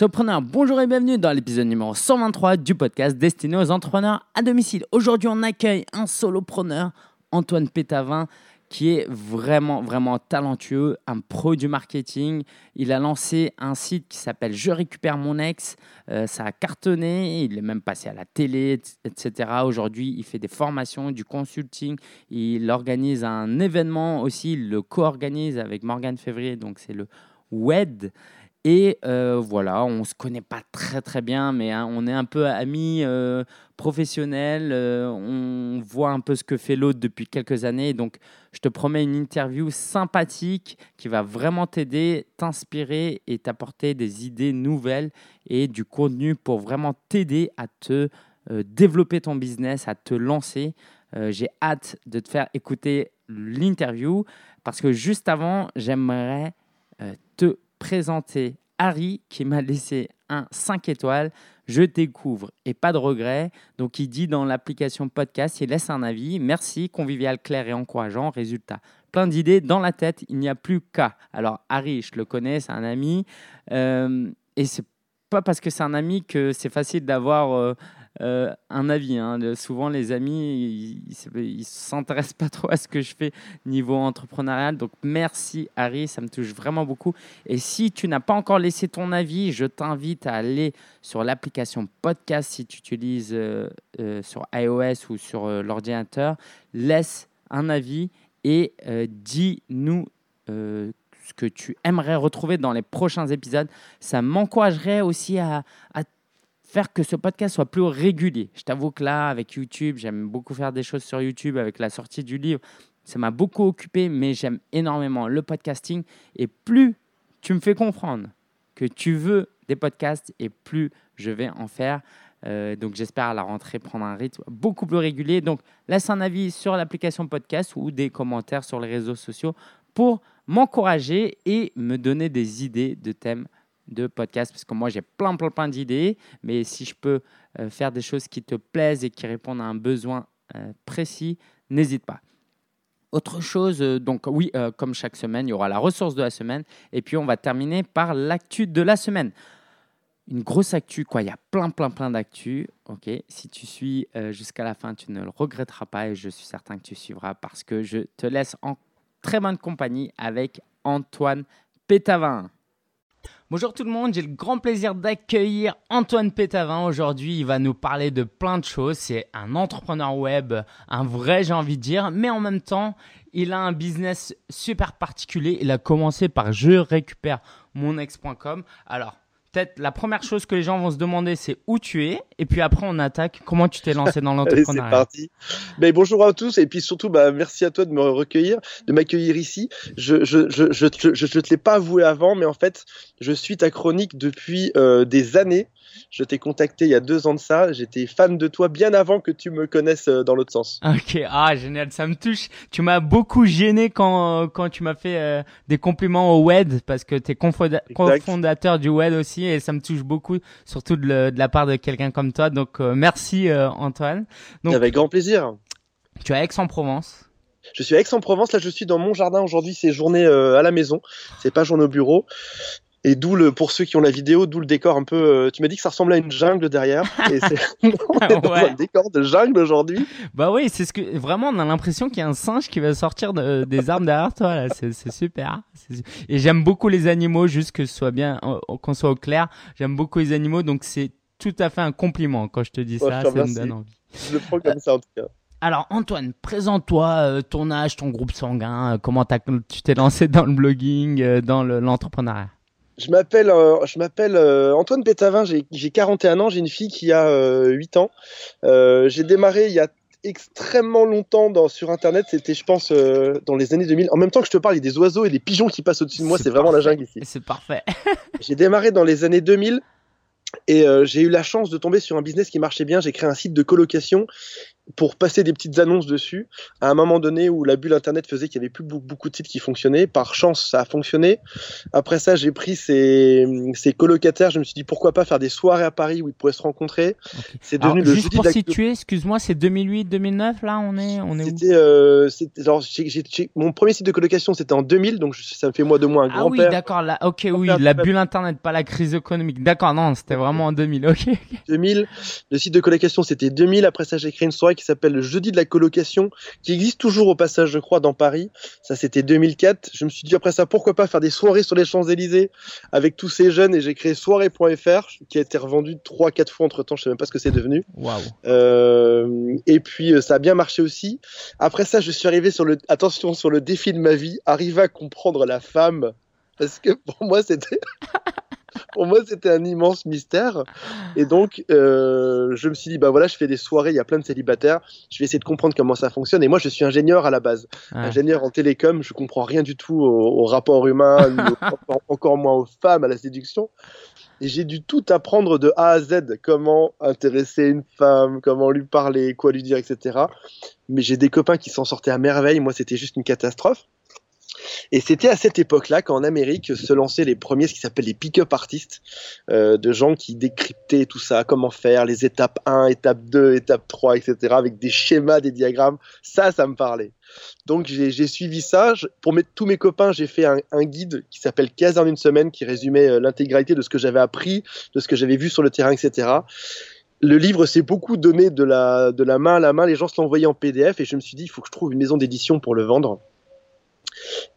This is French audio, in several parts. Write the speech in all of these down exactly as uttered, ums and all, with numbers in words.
Sopreneur, bonjour et bienvenue dans l'épisode numéro cent vingt-trois du podcast destiné aux entrepreneurs à domicile. Aujourd'hui, on accueille un solopreneur, Antoine Pétavin, qui est vraiment, vraiment talentueux, un pro du marketing. Il a lancé un site qui s'appelle « Je récupère mon ex euh, ». Ça a cartonné, il est même passé à la télé, et cetera. Aujourd'hui, il fait des formations, du consulting. Il organise un événement aussi, il le co-organise avec Morgan Février, donc c'est le W E D. Et euh, voilà, on ne se connaît pas très très bien, mais hein, on est un peu amis euh, professionnels, euh, on voit un peu ce que fait l'autre depuis quelques années. Donc, je te promets une interview sympathique qui va vraiment t'aider, t'inspirer et t'apporter des idées nouvelles et du contenu pour vraiment t'aider à te euh, développer ton business, à te lancer. Euh, j'ai hâte de te faire écouter l'interview parce que juste avant, j'aimerais euh, te présenter Harry qui m'a laissé un cinq étoiles. Je découvre et pas de regret. Donc, il dit dans l'application podcast, il laisse un avis. Merci, convivial, clair et encourageant. Résultat, plein d'idées dans la tête. Il n'y a plus qu'à. Alors, Harry, je le connais, c'est un ami. Euh, et c'est pas parce que c'est un ami que c'est facile d'avoir euh, euh, un avis. Hein. Le, souvent, les amis, ils ne s'intéressent pas trop à ce que je fais niveau entrepreneurial. Donc, merci Harry, ça me touche vraiment beaucoup. Et si tu n'as pas encore laissé ton avis, je t'invite à aller sur l'application podcast si tu utilises euh, euh, sur iOS ou sur euh, l'ordinateur. Laisse un avis et euh, dis-nous euh, ce que tu aimerais retrouver dans les prochains épisodes. Ça m'encouragerait aussi à, à faire que ce podcast soit plus régulier. Je t'avoue que là, avec YouTube, j'aime beaucoup faire des choses sur YouTube. Avec la sortie du livre, ça m'a beaucoup occupé, mais j'aime énormément le podcasting. Et plus tu me fais comprendre que tu veux des podcasts et plus je vais en faire. Euh, donc, j'espère à la rentrée prendre un rythme beaucoup plus régulier. Donc, laisse un avis sur l'application podcast ou des commentaires sur les réseaux sociaux pour m'encourager et me donner des idées de thèmes de podcast parce que moi, j'ai plein, plein, plein d'idées. Mais si je peux euh, faire des choses qui te plaisent et qui répondent à un besoin euh, précis, n'hésite pas. Autre chose, euh, donc oui, euh, comme chaque semaine, il y aura la ressource de la semaine et puis on va terminer par l'actu de la semaine. Une grosse actu, quoi. Il y a plein, plein, plein d'actu. Ok. Si tu suis euh, jusqu'à la fin, tu ne le regretteras pas et je suis certain que tu suivras parce que je te laisse en très bonne compagnie avec Antoine Pétavin. Bonjour tout le monde, j'ai le grand plaisir d'accueillir Antoine Pétavin. Aujourd'hui, il va nous parler de plein de choses. C'est un entrepreneur web, un vrai, j'ai envie de dire, mais en même temps, il a un business super particulier. Il a commencé par je récupère mon ex point com. Alors, peut-être la première chose que les gens vont se demander, c'est où tu es. Et puis après, on attaque. Comment tu t'es lancé dans l'entrepreneuriat? C'est parti. Mais bonjour à tous. Et puis surtout, bah, merci à toi de me recueillir, de m'accueillir ici. Je, je, je, je, je, je te l'ai pas avoué avant, mais en fait, je suis ta chronique depuis euh, des années. Je t'ai contacté il y a deux ans de ça. J'étais fan de toi bien avant que tu me connaisses euh, dans l'autre sens. Ok, ah génial, ça me touche. Tu m'as beaucoup gêné quand quand tu m'as fait euh, des compliments au W E D parce que t'es confonda- cofondateur du W E D aussi et ça me touche beaucoup, surtout de, le, de la part de quelqu'un comme toi. Donc euh, merci euh, Antoine. Donc, avec grand plaisir. Tu es à Aix-en-Provence. Je suis à Aix-en-Provence. Là, je suis dans mon jardin aujourd'hui. C'est journée euh, à la maison. C'est pas journée au bureau. Et d'où le, pour ceux qui ont la vidéo, d'où le décor un peu. Tu m'as dit que ça ressemblait à une jungle derrière. Et c'est on est dans ouais. un décor de jungle aujourd'hui. Bah oui, c'est ce que vraiment on a l'impression qu'il y a un singe qui va sortir de, des arbres derrière toi. Là, c'est, c'est super. C'est, et j'aime beaucoup les animaux, juste que ce soit bien, qu'on soit au clair. J'aime beaucoup les animaux, donc c'est tout à fait un compliment quand je te dis ouais, ça. Ça me donne envie. Je le prends comme ça en tout cas. Alors Antoine, présente-toi, euh, ton âge, ton groupe sanguin, euh, comment t'as, tu t'es lancé dans le blogging, euh, dans le, l'entrepreneuriat. Je m'appelle, euh, je m'appelle euh, Antoine Pétavin, j'ai, j'ai quarante et un ans, j'ai une fille qui a euh, huit ans. Euh, j'ai démarré il y a extrêmement longtemps dans, sur Internet, c'était je pense euh, dans les années deux mille. En même temps que je te parle, il y a des oiseaux et des pigeons qui passent au-dessus de moi, c'est, c'est vraiment la jungle ici. C'est parfait. J'ai démarré dans les années deux mille et euh, j'ai eu la chance de tomber sur un business qui marchait bien. J'ai créé un site de colocation pour passer des petites annonces dessus, à un moment donné où la bulle internet faisait qu'il n'y avait plus beaucoup de sites qui fonctionnaient. Par chance, ça a fonctionné. Après ça, j'ai pris ces, ces colocataires. Je me suis dit pourquoi pas faire des soirées à Paris où ils pourraient se rencontrer. Okay. C'est devenu Alors, le juste pour de situer, la... excuse-moi, c'est deux mille huit deux mille neuf là, on est, on est c'était, où euh, c'était, genre, j'ai, j'ai, j'ai... Mon premier site de colocation, c'était en deux mille, donc je, ça me fait moi de moins un grand-père. Ah oui, d'accord, là, ok, oui, la bulle internet, pas la crise économique. D'accord, non, c'était vraiment en deux mille, ok. deux mille, le site de colocation, c'était deux mille. Après ça, j'ai créé une soirée qui s'appelle Le jeudi de la colocation, qui existe toujours au passage, je crois, dans Paris. Ça, c'était deux mille quatre. Je me suis dit, après ça, pourquoi pas faire des soirées sur les Champs-Élysées avec tous ces jeunes, et j'ai créé Soirée.fr, qui a été revendue trois quatre fois entre temps, je sais même pas ce que c'est devenu. Waouh. Euh, et puis, ça a bien marché aussi. Après ça, je suis arrivé sur le, attention, sur le défi de ma vie, arriver à comprendre la femme, parce que pour moi, c'était... Pour moi, c'était un immense mystère. Et donc, euh, je me suis dit, bah voilà, je fais des soirées, il y a plein de célibataires, je vais essayer de comprendre comment ça fonctionne. Et moi, je suis ingénieur à la base. Ouais. Ingénieur en télécom, je comprends rien du tout au, au rapport humain, au, encore moins aux femmes, à la séduction. Et j'ai dû tout apprendre de A à Z, comment intéresser une femme, comment lui parler, quoi lui dire, et cetera. Mais j'ai des copains qui s'en sortaient à merveille. Moi, c'était juste une catastrophe. Et c'était à cette époque-là qu'en Amérique se lançaient les premiers, ce qui s'appelle les pick-up artistes, euh, de gens qui décryptaient tout ça, comment faire, les étapes un, étape deux, étape trois, et cetera, avec des schémas, des diagrammes. Ça, ça me parlait. Donc j'ai, j'ai suivi ça. Je, pour mes, tous mes copains, j'ai fait un, un guide qui s'appelle Caserne en une semaine, qui résumait euh, l'intégralité de ce que j'avais appris, de ce que j'avais vu sur le terrain, et cetera. Le livre s'est beaucoup donné de la, de la main à la main. Les gens se l'envoyaient en P D F et je me suis dit, il faut que je trouve une maison d'édition pour le vendre.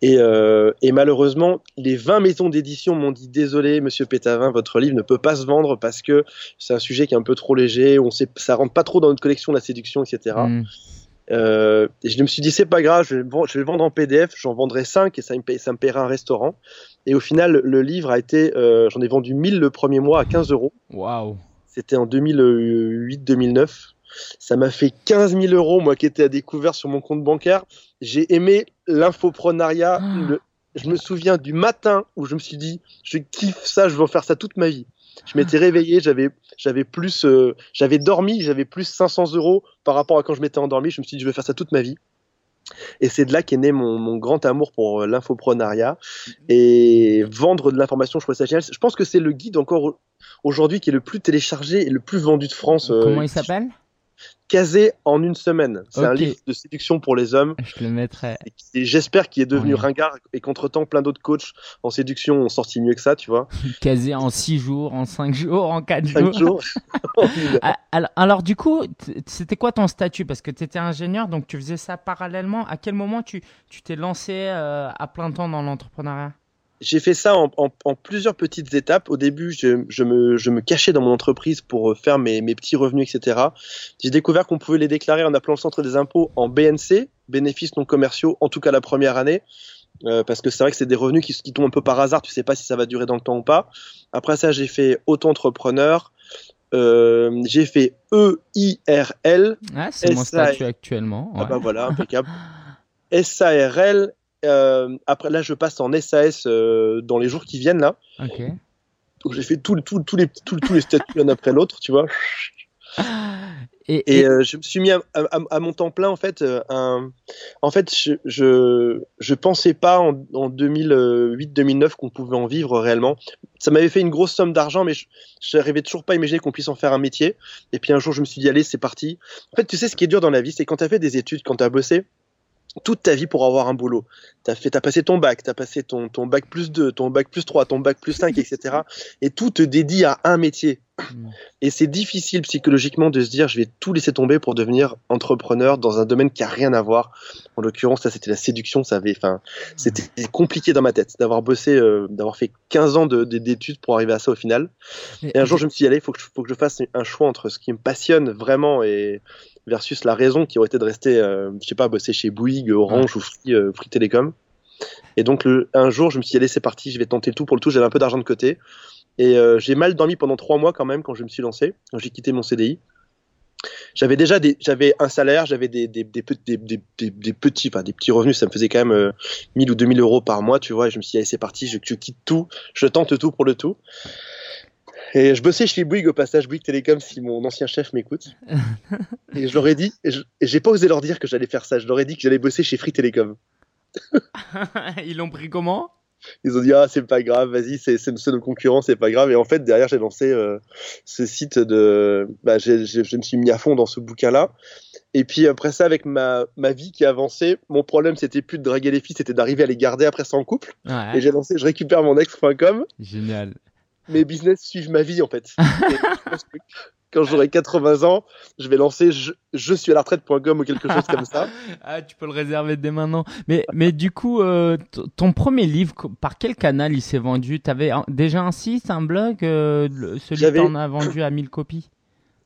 Et, euh, et malheureusement, les vingt maisons d'édition m'ont dit « Désolé, monsieur Pétavin, votre livre ne peut pas se vendre parce que c'est un sujet qui est un peu trop léger, on sait, ça rentre pas trop dans notre collection de la séduction, et cetera Mmh. » euh, Et je me suis dit « C'est pas grave, je vais, je vais vendre en P D F, j'en vendrai cinq et ça me, paye, ça me paiera un restaurant. » Et au final, le livre a été, euh, j'en ai vendu mille le premier mois à quinze euros. Waouh. C'était en deux mille huit deux mille neuf. Ça m'a fait quinze mille euros, moi qui étais à découvert sur mon compte bancaire. J'ai aimé l'infoprenariat. Ah. Le... Je me souviens du matin où je me suis dit, je kiffe ça, je veux faire ça toute ma vie. Je m'étais réveillé, j'avais, j'avais plus, euh, j'avais dormi, j'avais plus cinq cents euros par rapport à quand je m'étais endormi. Je me suis dit, je veux faire ça toute ma vie. Et c'est de là qu'est né mon, mon grand amour pour l'infoprenariat et vendre de l'information. Je trouve ça génial. Je pense que c'est le guide encore aujourd'hui qui est le plus téléchargé et le plus vendu de France. Comment euh, il s'appelle ? Casé en une semaine. C'est okay. Un livre de séduction pour les hommes. Je le mettrai. Et j'espère qu'il est devenu oui. ringard et qu'entre-temps, plein d'autres coachs en séduction ont sorti mieux que ça, tu vois. Casé en six jours, en cinq jours, en quatre jours. jours. alors, alors, du coup, c'était quoi ton statut ? Parce que tu étais ingénieur, donc tu faisais ça parallèlement. À quel moment tu, tu t'es lancé euh, à plein temps dans l'entrepreneuriat ? J'ai fait ça en, en, en plusieurs petites étapes. Au début, je, je, me, je me cachais dans mon entreprise pour faire mes, mes petits revenus, et cetera. J'ai découvert qu'on pouvait les déclarer en appelant le centre des impôts en B N C, bénéfices non commerciaux, en tout cas la première année. Euh, parce que c'est vrai que c'est des revenus qui, qui tombent un peu par hasard. Tu ne sais pas si ça va durer dans le temps ou pas. Après ça, j'ai fait auto-entrepreneur. Euh, j'ai fait E I R L. Ah, c'est S A R L. Mon statut actuellement. Ouais. Ah bah voilà, impeccable. S A R L. Euh, après là je passe en S A S euh, dans les jours qui viennent là. Okay. Donc j'ai fait tous tout, tout les, tout, tout les statuts l'un après l'autre, tu vois. Et, et, et euh, je me suis mis à, à, à mon temps plein en fait. Euh, un... En fait, je, je je pensais pas en, en deux mille huit deux mille neuf qu'on pouvait en vivre réellement. Ça m'avait fait une grosse somme d'argent, mais je, je n'arrivais toujours pas à imaginer qu'on puisse en faire un métier. Et puis un jour, je me suis dit allez, c'est parti. En fait, tu sais ce qui est dur dans la vie, c'est quand t'as fait des études, quand t'as bossé toute ta vie pour avoir un boulot. T'as fait, t'as passé ton bac, t'as passé ton, ton bac plus deux, ton bac plus trois, ton bac plus cinq, et cetera. Et tout te dédie à un métier. Et c'est difficile psychologiquement de se dire je vais tout laisser tomber pour devenir entrepreneur dans un domaine qui a rien à voir. En l'occurrence, ça c'était la séduction, ça avait, enfin, c'était compliqué dans ma tête d'avoir bossé, euh, d'avoir fait quinze ans de, de, d'études pour arriver à ça au final. Et un jour, je me suis dit allez, faut que je, faut que je fasse un choix entre ce qui me passionne vraiment et versus la raison qui aurait été de rester, euh, je sais pas, bosser chez Bouygues, Orange ouais. ou Free, euh, Free Télécom. Et donc le, un jour, je me suis dit allez, c'est parti, je vais tenter le tout pour le tout. J'avais un peu d'argent de côté. Et euh, j'ai mal dormi pendant trois mois quand même quand je me suis lancé, quand j'ai quitté mon C D I. J'avais déjà des, j'avais un salaire, j'avais des, des, des, des, des, des, des petits, enfin des petits revenus, ça me faisait quand même euh, mille ou deux mille euros par mois, tu vois. Et je me suis dit allez, c'est parti, je, je quitte tout, je tente tout pour le tout. Et je bossais chez Bouygues au passage, Bouygues Télécom, si mon ancien chef m'écoute. Et je leur ai dit, et je, et j'ai pas osé leur dire que j'allais faire ça, je leur ai dit que j'allais bosser chez Free Télécom. Ils l'ont pris comment ? Ils ont dit, ah, c'est pas grave, vas-y, c'est, c'est, c'est nos concurrents, c'est pas grave. Et en fait, derrière, j'ai lancé euh, ce site de. Bah, j'ai, j'ai, je me suis mis à fond dans ce bouquin-là. Et puis après ça, avec ma, ma vie qui avançait, mon problème, c'était plus de draguer les filles, c'était d'arriver à les garder après ça en couple. Ouais. Et j'ai lancé Je récupère mon ex point com. Génial. Mes business suivent ma vie, en fait. Quand j'aurai quatre-vingts ans, je vais lancer je, je suis à la retraite point com ou quelque chose comme ça. Ah, tu peux le réserver dès maintenant. Mais, mais du coup, euh, t- ton premier livre, par quel canal il s'est vendu ? Tu avais déjà un site, un blog ? euh, Celui que tu en as vendu à mille copies ?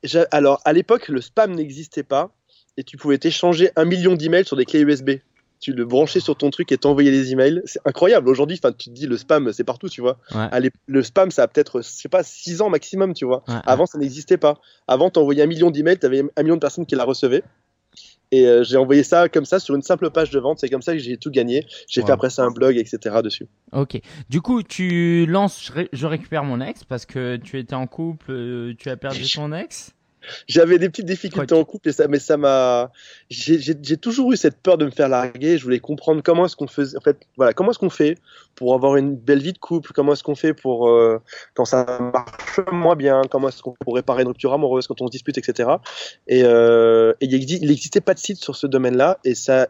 J'a... Alors, à l'époque, le spam n'existait pas et tu pouvais t'échanger un million d'emails sur des clés U S B. Tu le branchais sur ton truc et t'envoyais les emails. C'est incroyable. Aujourd'hui, enfin, tu te dis, le spam, c'est partout, tu vois. Ouais. Allez, le spam, ça a peut-être, je sais pas, six ans maximum, tu vois. Ouais, Avant, ouais. ça n'existait pas. Avant, t'envoyais un million d'emails, t'avais un million de personnes qui la recevaient. Et euh, j'ai envoyé ça comme ça sur une simple page de vente. C'est comme ça que j'ai tout gagné. J'ai wow. fait après ça un blog, et cetera dessus. Ok. Du coup, tu lances Je, ré- je récupère mon ex parce que tu étais en couple, euh, tu as perdu ton ex. J'avais des petites difficultés en couple, et ça, mais ça m'a. J'ai, j'ai, j'ai toujours eu cette peur de me faire larguer. Je voulais comprendre comment est-ce qu'on faisait. En fait, voilà, comment est-ce qu'on fait pour avoir une belle vie de couple ? Comment est-ce qu'on fait pour euh, quand ça marche moins bien ? Comment est-ce qu'on fait pour réparer une rupture amoureuse quand on se dispute, et cetera. Et, euh, et il n'existait pas de site sur ce domaine-là, et ça,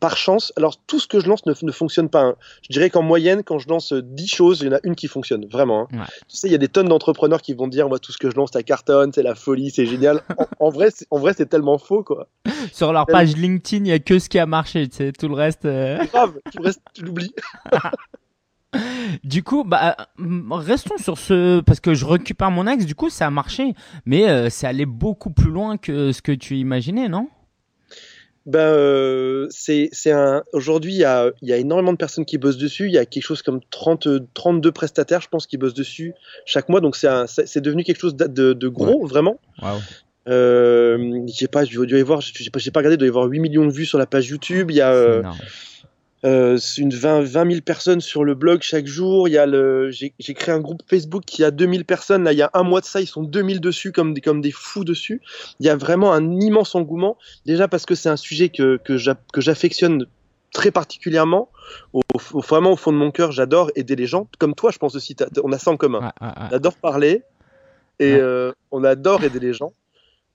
par chance. Alors tout ce que je lance ne, ne fonctionne pas. Hein. Je dirais qu'en moyenne, quand je lance dix choses, il y en a une qui fonctionne vraiment. Hein. Ouais. Tu sais, il y a des tonnes d'entrepreneurs qui vont dire, moi, tout ce que je lance, ça cartonne, c'est la folie, c'est génial. En, en vrai, c'est, en vrai, c'est tellement faux, quoi. Sur leur page LinkedIn, il y a que ce qui a marché, tu sais, tout le reste. Euh... C'est grave, tout le reste, tu l'oublies. Du coup, bah, restons sur ce, parce que Je récupère mon ex. Du coup, ça a marché, mais euh, c'est allé beaucoup plus loin que ce que tu imaginais, non ? Ben, euh, c'est, c'est un. Aujourd'hui, il y a, y a énormément de personnes qui bossent dessus. Il y a quelque chose comme trente, trente-deux prestataires, je pense, qui bossent dessus chaque mois. Donc, c'est, un, c'est devenu quelque chose de, de, de gros, ouais. vraiment. Wow. Euh, je sais pas, je dois y voir, j'ai pas, j'ai pas regardé, il doit y avoir huit millions de vues sur la page YouTube. Il y a euh, euh, une vingt, vingt mille personnes sur le blog chaque jour. Il y a le, j'ai, j'ai créé un groupe Facebook qui a deux mille personnes. Là, il y a un mois de ça, ils sont deux mille dessus, comme des, comme des fous dessus. Il y a vraiment un immense engouement. Déjà parce que c'est un sujet que, que, j'a, que j'affectionne très particulièrement. Au, au, vraiment au fond de mon cœur, j'adore aider les gens. Comme toi, je pense aussi, on a ça en commun. Ouais, ouais, ouais. On adore parler et ouais. euh, on adore aider les gens.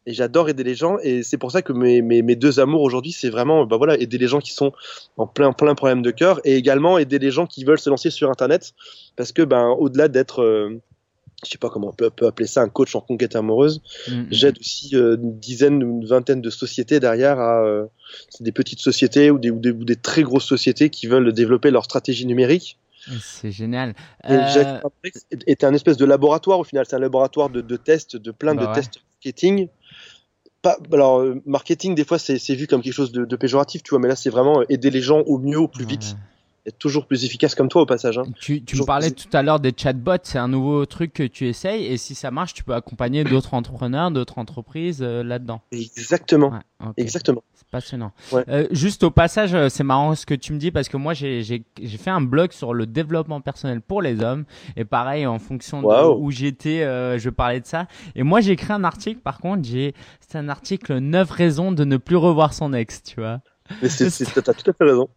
Et j'adore aider les gens, et c'est pour ça que mes, mes, mes deux amours aujourd'hui, c'est vraiment bah voilà, aider les gens qui sont en plein, plein problème de cœur, et également aider les gens qui veulent se lancer sur Internet, parce que ben, au-delà d'être, euh, je sais pas comment on peut, peut appeler ça, un coach en conquête amoureuse, mm-hmm. j'aide aussi euh, une dizaine ou une vingtaine de sociétés derrière, à, euh, c'est des petites sociétés ou des, ou, des, ou des très grosses sociétés qui veulent développer leur stratégie numérique. C'est génial. Euh... C'est un espèce de laboratoire au final, c'est un laboratoire de, de tests, de plein bah de ouais. tests marketing. Pas, alors, euh, marketing, des fois, c'est, c'est vu comme quelque chose de, de péjoratif, tu vois, mais là, c'est vraiment aider les gens au mieux, au plus vite, ouais. être toujours plus efficace comme toi au passage. Hein. Tu, tu me parlais plus... tout à l'heure des chatbots, c'est un nouveau truc que tu essayes, et si ça marche, tu peux accompagner d'autres entrepreneurs, d'autres entreprises euh, là-dedans. Exactement. Ouais, okay. Exactement. C'est passionnant. Ouais. Euh, juste au passage, c'est marrant ce que tu me dis, parce que moi, j'ai, j'ai, j'ai fait un blog sur le développement personnel pour les hommes, et pareil, en fonction wow. de où j'étais, euh, je parlais de ça. Et moi, j'ai écrit un article, par contre, j'ai... C'est un article neuf raisons de ne plus revoir son ex, tu vois. Mais c'est, c'est, t'as tout à fait raison.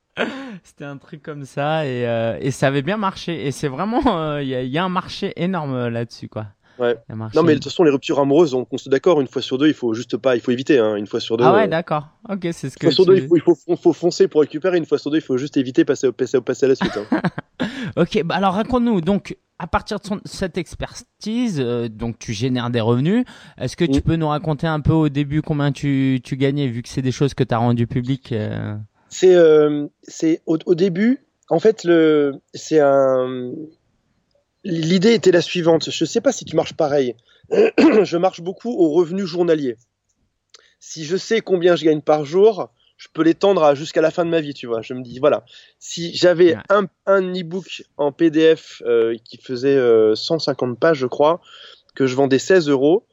C'était un truc comme ça et, euh, et ça avait bien marché. Et c'est vraiment, il euh, y, y a un marché énorme là-dessus, quoi. Ouais. Non, mais de toute façon, les ruptures amoureuses, on, on se d'accord, une fois sur deux, il faut juste pas, il faut éviter. Hein, une fois sur deux. Ah ouais, euh, d'accord. Ok, c'est ce que. Une fois sur deux, il faut, il faut, il faut foncer pour récupérer. Une fois sur deux, il faut juste éviter, passer, passer, passer à la suite. Hein. Ok, bah alors raconte-nous donc. À partir de son, cette expertise, euh, donc tu génères des revenus. Est-ce que oui. tu peux nous raconter un peu au début combien tu, tu gagnais, vu que c'est des choses que tu as rendues publiques euh... C'est, euh, c'est au, au début, en fait, le, c'est un... l'idée était la suivante. Je ne sais pas si tu marches pareil. Je marche beaucoup au revenu journalier. Si je sais combien je gagne par jour, je peux l'étendre à jusqu'à la fin de ma vie, tu vois. Je me dis, voilà, si j'avais ouais. un, un e-book en P D F euh, qui faisait euh, cent cinquante pages, je crois, que je vendais seize euros,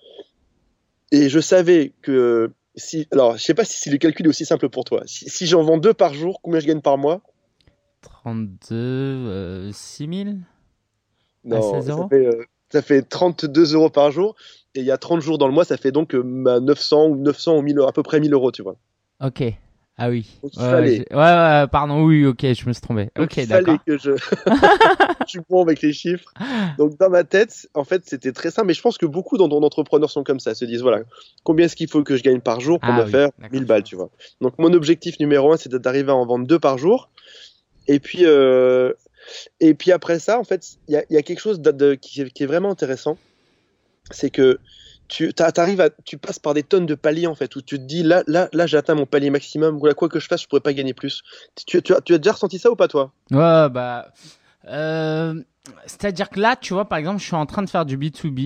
et je savais que si, alors je sais pas si, si le calcul est aussi simple pour toi, si, si j'en vends deux par jour, combien je gagne par mois ? trente-deux, euh, six mille ? Non, à seize euros ? ça fait, euh, ça fait trente-deux euros par jour. Et il y a trente jours dans le mois, ça fait donc neuf cents ou mille, à peu près mille euros, tu vois. Ok. Ah oui. Donc, ouais, fallait... je... ouais, ouais, pardon. Oui, ok, je me suis trompé. Donc, ok, il d'accord. Fallait que je... je suis bon avec les chiffres. Donc, dans ma tête, en fait, c'était très simple. Mais je pense que beaucoup d'entrepreneurs sont comme ça. Se disent, voilà, combien est-ce qu'il faut que je gagne par jour pour ah, me oui, faire mille balles, tu vois. Donc, mon objectif numéro un, c'est d'arriver à en vendre deux par jour. Et puis, euh... et puis après ça, en fait, il y, y a quelque chose de, de, qui, qui est vraiment intéressant. C'est que tu t'arrives à, tu passes par des tonnes de paliers en fait, où tu te dis là, là, là, j'ai atteint mon palier maximum. Ou là, quoi que je fasse, je pourrais pas gagner plus. Tu, tu, as, tu as déjà ressenti ça ou pas toi ? Ouais, bah, euh, c'est-à-dire que là, tu vois, par exemple, je suis en train de faire du B deux B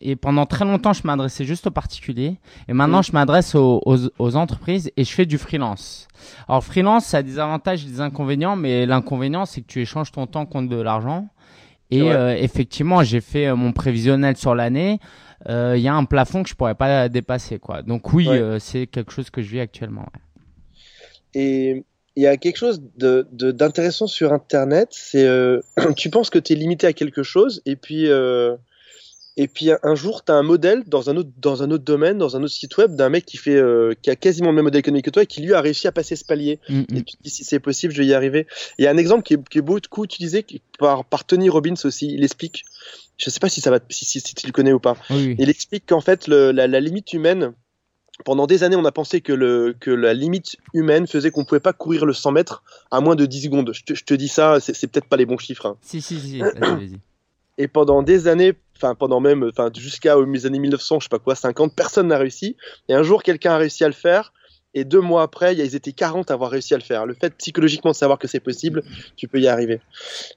et pendant très longtemps, je m'adressais juste aux particuliers et maintenant, mmh. je m'adresse aux, aux, aux entreprises et je fais du freelance. Alors, freelance, ça a des avantages, des inconvénients, mais l'inconvénient, c'est que tu échanges ton temps contre de l'argent. Et ouais. euh, effectivement, j'ai fait euh, mon prévisionnel sur l'année. Il euh, y a un plafond que je pourrais pas dépasser, quoi. Donc oui, ouais. euh, c'est quelque chose que je vis actuellement. Ouais. Et il y a quelque chose de, de, d'intéressant sur Internet. C'est euh, tu penses que tu es limité à quelque chose, et puis euh, et puis un jour tu as un modèle dans un autre dans un autre domaine, dans un autre site web d'un mec qui fait euh, qui a quasiment le même modèle économique que toi et qui lui a réussi à passer ce palier. Mm-hmm. Et tu te dis si c'est possible, je vais y arriver. Il y a un exemple qui est, qui est beaucoup utilisé par par Tony Robbins aussi. Il explique. Je sais pas si ça va, si, si, si tu le connais ou pas. Oui. Il explique qu'en fait le, la, la limite humaine. Pendant des années, on a pensé que, le, que la limite humaine faisait qu'on pouvait pas courir le cent mètres à moins de dix secondes. Je te, je te dis ça, c'est, c'est peut-être pas les bons chiffres. Hein. Si si si. Vas-y. Et pendant des années, enfin pendant même, enfin jusqu'à mes années mille neuf cents, je sais pas quoi, cinquante, personne n'a réussi. Et un jour, quelqu'un a réussi à le faire. Et deux mois après, ils étaient quarante à avoir réussi à le faire. Le fait psychologiquement de savoir que c'est possible, tu peux y arriver.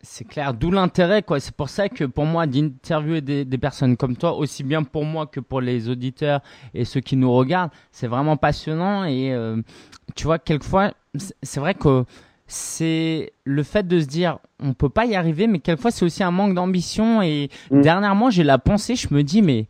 C'est clair, d'où l'intérêt, quoi. C'est pour ça que pour moi, d'interviewer des, des personnes comme toi, aussi bien pour moi que pour les auditeurs et ceux qui nous regardent, c'est vraiment passionnant. Et euh, tu vois, quelquefois, c'est vrai que c'est le fait de se dire on peut pas y arriver, mais quelquefois c'est aussi un manque d'ambition. Et mmh. dernièrement, j'ai la pensée, je me dis mais…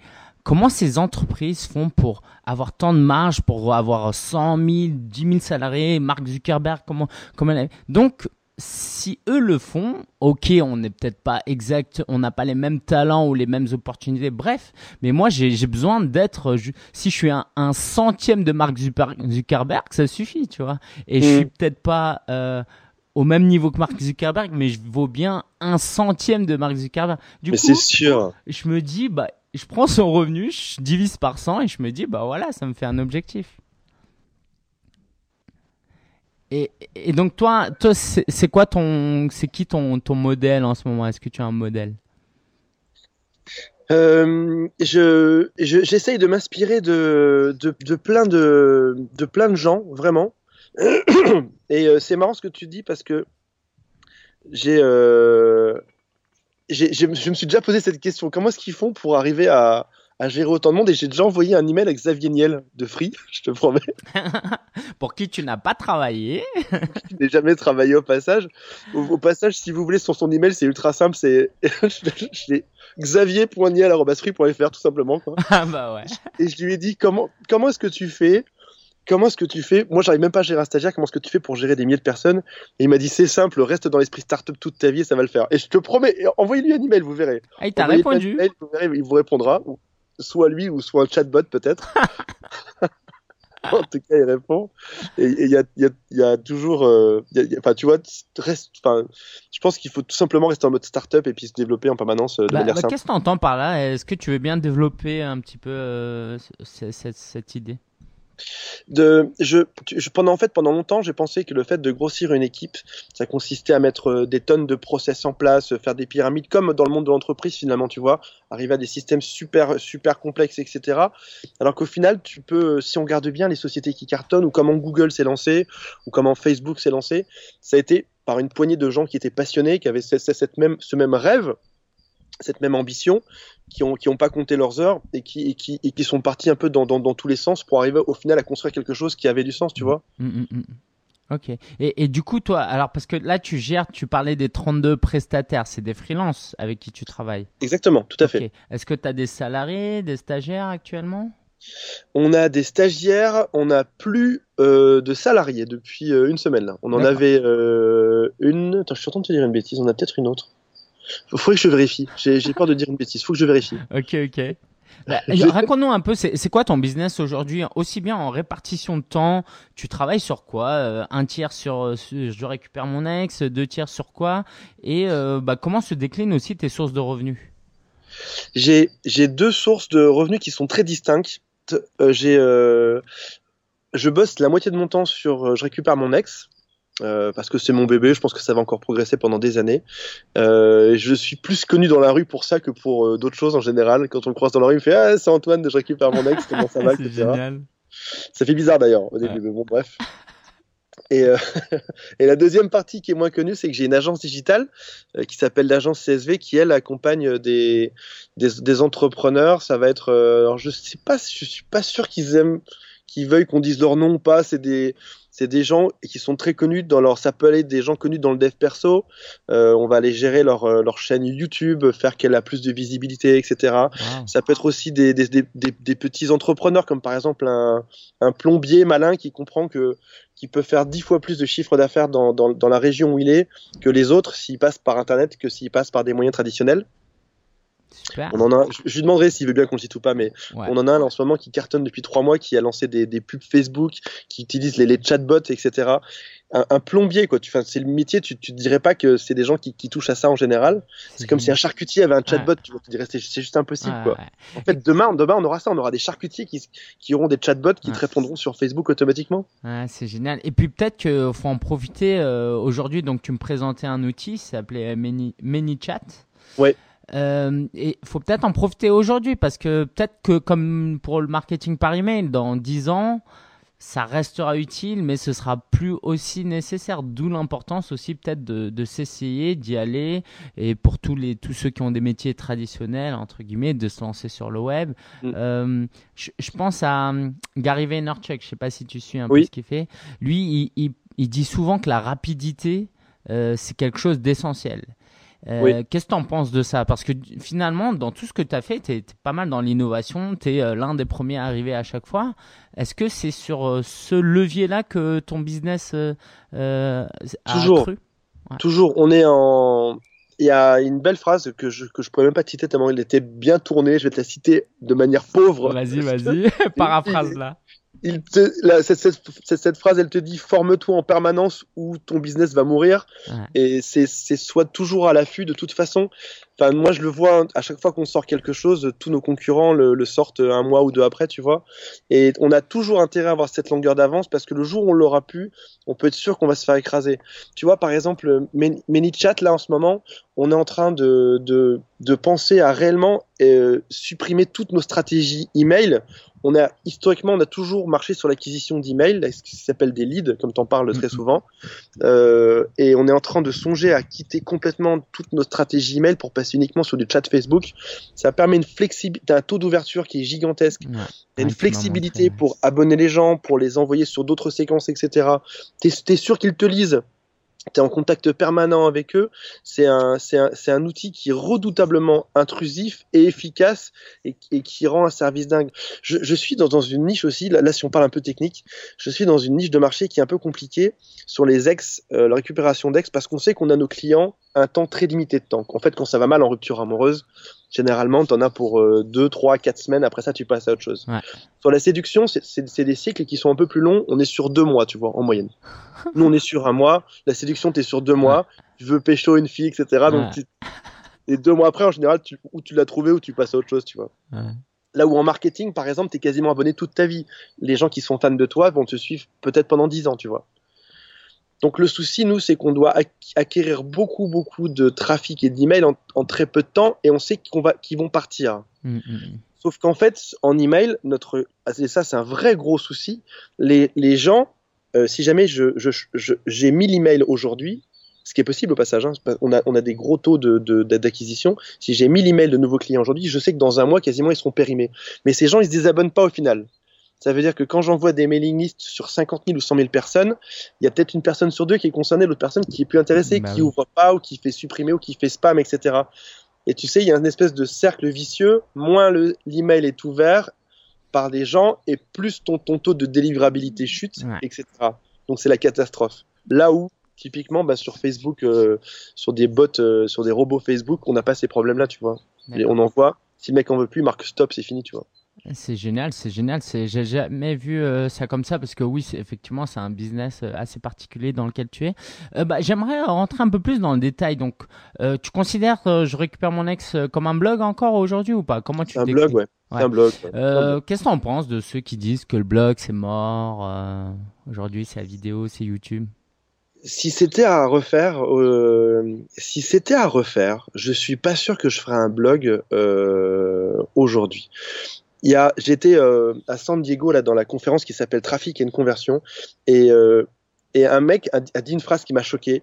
Comment ces entreprises font pour avoir tant de marge, pour avoir cent mille, dix mille salariés, Mark Zuckerberg, comment, comment elle... Donc, si eux le font, ok, on n'est peut-être pas exact, on n'a pas les mêmes talents ou les mêmes opportunités, bref, mais moi, j'ai, j'ai besoin d'être, je, si je suis un, un centième de Mark Zuckerberg, ça suffit, tu vois. Et mmh. je suis peut-être pas, euh, au même niveau que Mark Zuckerberg, mais je vaux bien un centième de Mark Zuckerberg. Du mais coup, c'est sûr. Je me dis, bah, je prends son revenu, je divise par cent et je me dis, bah voilà, ça me fait un objectif. Et, et donc, toi, toi c'est, c'est quoi ton, c'est qui ton, ton modèle en ce moment ? Est-ce que tu as un modèle ? Euh, je, je, j'essaye de m'inspirer de, de, de, plein de, de plein de gens, vraiment. Et euh, c'est marrant ce que tu dis parce que j'ai. Euh... J'ai, je, je me suis déjà posé cette question. Comment est-ce qu'ils font pour arriver à, à gérer autant de monde ? Et j'ai déjà envoyé un email à Xavier Niel de Free, je te promets. Pour qui tu n'as pas travaillé. Je n'ai jamais travaillé au passage. Au, au passage, si vous voulez, sur son email, c'est ultra simple. C'est xavier point niel arobase free point f r tout simplement. Quoi. Ah bah ouais. Et je lui ai dit comment, comment est-ce que tu fais ? Comment est-ce que tu fais ? Moi, j'arrive même pas à gérer un stagiaire. Comment est-ce que tu fais pour gérer des milliers de personnes ? Et il m'a dit c'est simple, reste dans l'esprit startup toute ta vie et ça va le faire. Et je te promets, envoyez-lui un email, vous verrez. Ah, il t'a envoyez répondu. Email, vous verrez, il vous répondra, soit lui ou soit un chatbot peut-être. En tout cas, il répond. Et il y a, y, a, y a toujours, enfin, euh, tu vois, reste. Enfin, je pense qu'il faut tout simplement rester en mode startup et puis se développer en permanence euh, de bah, manière bah, simple. Qu'est-ce que t'entends par là ? Est-ce que tu veux bien développer un petit peu euh, cette, cette, cette idée ? De, je, je, pendant, en fait, pendant longtemps, j'ai pensé que le fait de grossir une équipe, ça consistait à mettre des tonnes de process en place, faire des pyramides, comme dans le monde de l'entreprise finalement, tu vois, arriver à des systèmes super, super complexes, et cetera. Alors qu'au final, tu peux, si on regarde bien les sociétés qui cartonnent, ou comment Google s'est lancé, ou comment Facebook s'est lancé, ça a été par une poignée de gens qui étaient passionnés, qui avaient cette, cette même, ce même rêve, cette même ambition, qui n'ont qui ont pas compté leurs heures et qui, et qui, et qui sont partis un peu dans, dans, dans tous les sens pour arriver au final à construire quelque chose qui avait du sens, tu vois. Mmh, mmh. Ok. Et, et du coup, toi, alors parce que là, tu gères, tu parlais des trente-deux prestataires, c'est des freelances avec qui tu travailles. Exactement, tout à okay. fait. Est-ce que tu as des salariés, des stagiaires actuellement ? On a des stagiaires, on n'a plus euh, de salariés depuis euh, une semaine. Là. On en D'accord. avait euh, une, attends, je suis en train de te dire une bêtise, on a peut-être une autre. Faut que je vérifie. J'ai, j'ai peur de dire une bêtise. Faut que je vérifie. Ok, ok. Bah, raconte-nous un peu, c'est, c'est quoi ton business aujourd'hui, aussi bien en répartition de temps, tu travailles sur quoi, euh, un tiers sur euh, je récupère mon ex, deux tiers sur quoi, et euh, bah, comment se déclinent aussi tes sources de revenus? J'ai, j'ai deux sources de revenus qui sont très distinctes. Euh, j'ai, euh, je bosse la moitié de mon temps sur euh, je récupère mon ex. Euh, parce que c'est mon bébé, je pense que ça va encore progresser pendant des années. Euh, je suis plus connu dans la rue pour ça que pour euh, d'autres choses en général. Quand on le croise dans la rue, il me fait « Ah, c'est Antoine, je récupère mon ex, comment ça va ?» C'est génial. Ça fait bizarre d'ailleurs au début, ouais. Mais bon, bref. Et, euh, et la deuxième partie qui est moins connue, c'est que j'ai une agence digitale euh, qui s'appelle l'agence C S V, qui elle accompagne des, des, des entrepreneurs. Ça va être, euh, alors je sais pas, je suis pas sûr qu'ils aiment, qu'ils veuillent qu'on dise leur nom ou pas. C'est des C'est des gens qui sont très connus dans leur, ça peut aller des gens connus dans le dev perso. Euh, on va aller gérer leur leur chaîne YouTube, faire qu'elle a plus de visibilité, et cetera. Wow. Ça peut être aussi des des, des des petits entrepreneurs comme par exemple un un plombier malin qui comprend que qui peut faire dix fois plus de chiffre d'affaires dans dans dans la région où il est que les autres s'ils passent par internet que s'ils passent par des moyens traditionnels. Super. On en a un, je, je lui demanderai s'il veut bien qu'on le cite ou pas, mais ouais. On en a un en ce moment qui cartonne depuis trois mois, qui a lancé des, des pubs Facebook, qui utilise les, les chatbots, et cetera. Un, un plombier, quoi. Tu, c'est le métier, tu ne dirais pas que c'est des gens qui, qui touchent à ça en général. C'est, c'est comme si un charcutier avait un chatbot, ouais. Tu vois, tu dirais c'est, c'est juste impossible. Ouais, quoi. Ouais. En fait, demain, demain, on aura ça, on aura des charcutiers qui, qui auront des chatbots qui ouais. te répondront sur Facebook automatiquement. Ouais, c'est génial. Et puis peut-être qu'il faut en profiter euh, aujourd'hui. Donc, tu me présentais un outil, ça s'appelait Many, ManyChat. Ouais. Euh, et faut peut-être en profiter aujourd'hui parce que peut-être que comme pour le marketing par email, dans dix ans, ça restera utile, mais ce sera plus aussi nécessaire. D'où l'importance aussi peut-être de, de s'essayer, d'y aller. Et pour tous les tous ceux qui ont des métiers traditionnels entre guillemets, de se lancer sur le web. Mm. Euh, je, je pense à Gary Vaynerchuk. Je sais pas si tu suis un oui. peu ce qu'il fait. Lui, il, il, il dit souvent que la rapidité, euh, c'est quelque chose d'essentiel. Euh, oui. Qu'est-ce que t'en penses de ça? Parce que finalement, dans tout ce que t'as fait, t'es, t'es pas mal dans l'innovation, t'es euh, l'un des premiers à arriver à chaque fois. Est-ce que c'est sur euh, ce levier-là que ton business euh, euh, a Toujours. accru? Ouais. Toujours. On est en. Il y a une belle phrase que je que je pourrais même pas te citer tellement elle était bien tournée. Je vais te la citer de manière pauvre. Vas-y, vas-y. Paraphrase là. Il te, la, cette, cette, cette phrase, elle te dit forme-toi en permanence ou ton business va mourir. Ouais. Et c'est, c'est soit toujours à l'affût de toute façon. Enfin, moi, je le vois à chaque fois qu'on sort quelque chose, tous nos concurrents le, le sortent un mois ou deux après, tu vois. Et on a toujours intérêt à avoir cette longueur d'avance parce que le jour où on l'aura pu, on peut être sûr qu'on va se faire écraser. Tu vois, par exemple, ManyChat, là en ce moment, on est en train de, de, de penser à réellement euh, supprimer toutes nos stratégies email. On a, historiquement, on a toujours marché sur l'acquisition d'emails, ce qui s'appelle des leads, comme t'en parles très souvent. Euh, et on est en train de songer à quitter complètement toutes nos stratégies email pour passer uniquement sur du chat Facebook. Ça permet une flexibilité, un taux d'ouverture qui est gigantesque. Ouais. T'as une flexibilité pour abonner les gens, pour les envoyer sur d'autres séquences, et cetera. T'es, t'es sûr qu'ils te lisent. T'es en contact permanent avec eux. C'est un, c'est un, c'est un outil qui est redoutablement intrusif et efficace et, et qui rend un service dingue. Je, je suis dans, dans une niche aussi. Là, là, si on parle un peu technique, je suis dans une niche de marché qui est un peu compliquée sur les ex, euh, la récupération d'ex, parce qu'on sait qu'on a nos clients un temps très limité de temps. En fait, quand ça va mal en rupture amoureuse, généralement, t'en as pour euh, deux, trois, quatre semaines. Après ça, tu passes à autre chose. Ouais. Sur la séduction, c'est, c'est, c'est des cycles qui sont un peu plus longs. On est sur deux mois, tu vois, en moyenne. Nous, on est sur un mois. La séduction, t'es sur deux mois. Ouais. Tu veux pécho une fille, et cetera. Ouais. Donc, et deux mois après, en général, tu, ou tu l'as trouvé ou tu passes à autre chose, tu vois. Ouais. Là où en marketing, par exemple, t'es quasiment abonné toute ta vie. Les gens qui sont fans de toi vont te suivre peut-être pendant dix ans, tu vois. Donc le souci, nous, c'est qu'on doit acquérir beaucoup, beaucoup de trafic et d'emails en, en très peu de temps, et on sait qu'on va, qu'ils vont partir. Mmh, mmh. Sauf qu'en fait, en email, notre, et ça, c'est un vrai gros souci. Les, les gens, euh, si jamais je, je, je, j'ai mille emails aujourd'hui, ce qui est possible au passage, hein, on a, on a des gros taux de, de, d'acquisition. Si j'ai mille emails de nouveaux clients aujourd'hui, je sais que dans un mois, quasiment, ils seront périmés. Mais ces gens, ils se désabonnent pas au final. Ça veut dire que quand j'envoie des mailing lists sur cinquante mille ou cent mille personnes, il y a peut-être une personne sur deux qui est concernée, l'autre personne qui est plus intéressée, bah qui oui. ouvre pas ou qui fait supprimer ou qui fait spam, et cetera. Et tu sais, il y a une espèce de cercle vicieux. Moins le, l'email est ouvert par des gens et plus ton, ton taux de délivrabilité chute, ouais. et cetera. Donc c'est la catastrophe. Là où Typiquement, bah, sur Facebook, euh, sur des bots, euh, sur des robots Facebook, on n'a pas ces problèmes-là, tu vois. Et on envoie, si le mec en veut plus, il marque stop, c'est fini, tu vois. C'est génial, c'est génial. C'est... J'ai jamais vu euh, ça comme ça parce que oui, c'est... effectivement, c'est un business euh, assez particulier dans lequel tu es. Euh, bah, j'aimerais rentrer un peu plus dans le détail. Donc, euh, tu considères euh, Je récupère mon ex euh, comme un blog encore aujourd'hui ou pas ? Comment tu un blog, ouais. Ouais. C'est un blog, ouais. Euh, un blog. Qu'est-ce que t'en penses de ceux qui disent que le blog c'est mort euh, aujourd'hui, c'est la vidéo, c'est YouTube ? Si c'était à refaire, euh, si c'était à refaire, je suis pas sûr que je ferais un blog euh, aujourd'hui. Il y a, j'étais euh, à San Diego là dans la conférence qui s'appelle Trafic et une conversion et euh, et un mec a, a dit une phrase qui m'a choqué.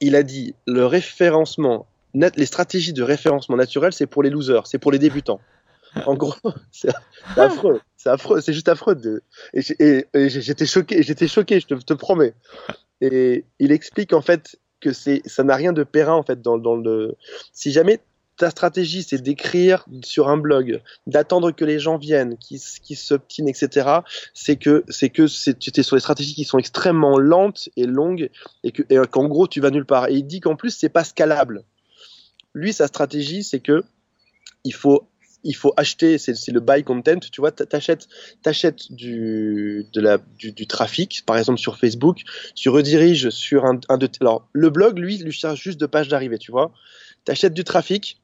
Il a dit le référencement, nat- les stratégies de référencement naturel, c'est pour les losers, c'est pour les débutants. En gros, c'est, c'est affreux, c'est affreux, c'est juste affreux. De, et, et, et j'étais choqué, j'étais choqué, je te, te promets. Et il explique en fait que c'est, ça n'a rien de périn en fait dans, dans le. Si jamais ta stratégie c'est d'écrire sur un blog, d'attendre que les gens viennent, qu'ils, qu'ils s'obstinent, et cetera. C'est que c'est que c'est, tu es sur des stratégies qui sont extrêmement lentes et longues et, que, et qu'en gros tu vas nulle part. Et il dit qu'en plus c'est pas scalable. Lui sa stratégie c'est que il faut il faut acheter, c'est, c'est le buy content, tu vois, t'achètes, t'achètes du, de la, du, du trafic, par exemple sur Facebook, tu rediriges sur un, un de... Alors, le blog, lui, lui sert juste de page d'arrivée, tu vois. T'achètes du trafic,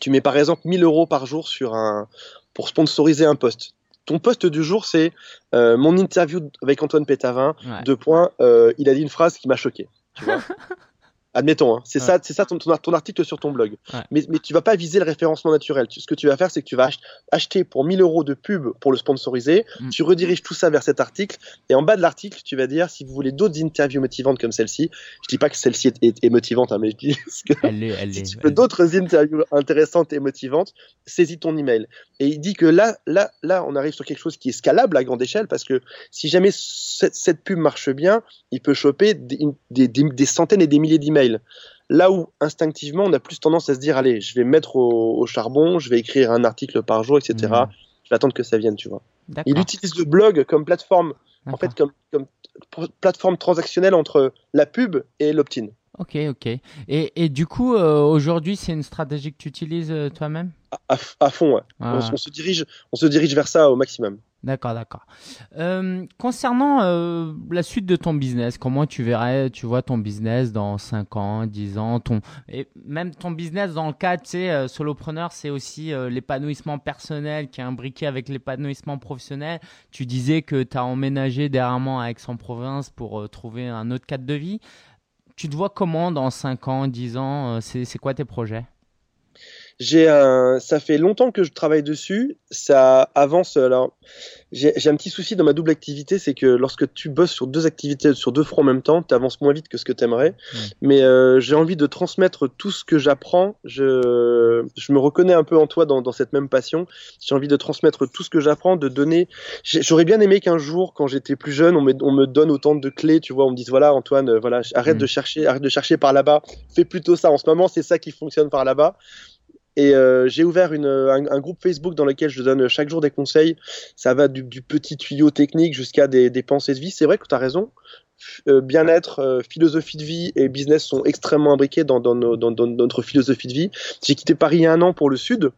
tu mets par exemple mille euros par jour sur un, pour sponsoriser un post. Ton post du jour, c'est euh, mon interview avec Antoine Pétavin, ouais. deux points, euh, il a dit une phrase qui m'a choqué, tu vois. Admettons, hein, c'est, ouais. ça, c'est ça ton, ton article sur ton blog. Ouais. Mais, mais tu vas pas viser le référencement naturel. Ce que tu vas faire, c'est que tu vas acheter pour mille euros de pub pour le sponsoriser. Mm. Tu rediriges tout ça vers cet article. Et en bas de l'article, tu vas dire, si vous voulez d'autres interviews motivantes comme celle-ci, je dis pas que celle-ci est, est, est motivante, hein, mais je dis que elle est, elle si tu veux elle d'autres est. interviews intéressantes et motivantes, saisis ton email. Et il dit que là, là, là, on arrive sur quelque chose qui est scalable à grande échelle parce que si jamais cette, cette pub marche bien, il peut choper des, des, des, des centaines et des milliers d'emails. Là où instinctivement on a plus tendance à se dire allez je vais mettre au, au charbon, je vais écrire un article par jour, etc. mmh. Je vais attendre que ça vienne, tu vois. D'accord. Il utilise le blog comme plateforme. D'accord. En fait comme, comme plateforme transactionnelle entre la pub et l'opt-in. Ok, ok. Et, et du coup, euh, aujourd'hui, c'est une stratégie que tu utilises euh, toi-même ? à, à fond, ouais. Ah. On, on, se dirige, on se dirige vers ça au maximum. D'accord, d'accord. Euh, concernant euh, la suite de ton business, comment tu verrais, tu vois ton business dans cinq ans, dix ans, ton... et même ton business dans le cas, tu sais, euh, solopreneur, c'est aussi euh, l'épanouissement personnel qui est imbriqué avec l'épanouissement professionnel. Tu disais que tu as emménagé dernièrement à Aix-en-Provence pour euh, trouver un autre cadre de vie. Tu te vois comment dans cinq ans, dix ans, c'est, c'est quoi tes projets ? J'ai un, ça fait longtemps que je travaille dessus, ça avance. Alors, j'ai, j'ai un petit souci dans ma double activité, c'est que lorsque tu bosses sur deux activités, sur deux fronts en même temps, tu avances moins vite que ce que tu aimerais. Mmh. Mais euh, j'ai envie de transmettre tout ce que j'apprends. Je, je me reconnais un peu en toi dans, dans cette même passion. J'ai envie de transmettre tout ce que j'apprends, de donner. J'ai, j'aurais bien aimé qu'un jour, quand j'étais plus jeune, on me, on me donne autant de clés. Tu vois, on me dise voilà, Antoine, voilà, arrête mmh. de chercher, arrête de chercher par là-bas. Fais plutôt ça. En ce moment, c'est ça qui fonctionne par là-bas. Et euh, j'ai ouvert une, un, un groupe Facebook dans lequel je donne chaque jour des conseils. Ça va du, du petit tuyau technique jusqu'à des, des pensées de vie. C'est vrai que tu as raison. Euh, bien-être, euh, philosophie de vie et business sont extrêmement imbriqués dans, dans, nos, dans, dans notre philosophie de vie. J'ai quitté Paris il y a un an pour le Sud,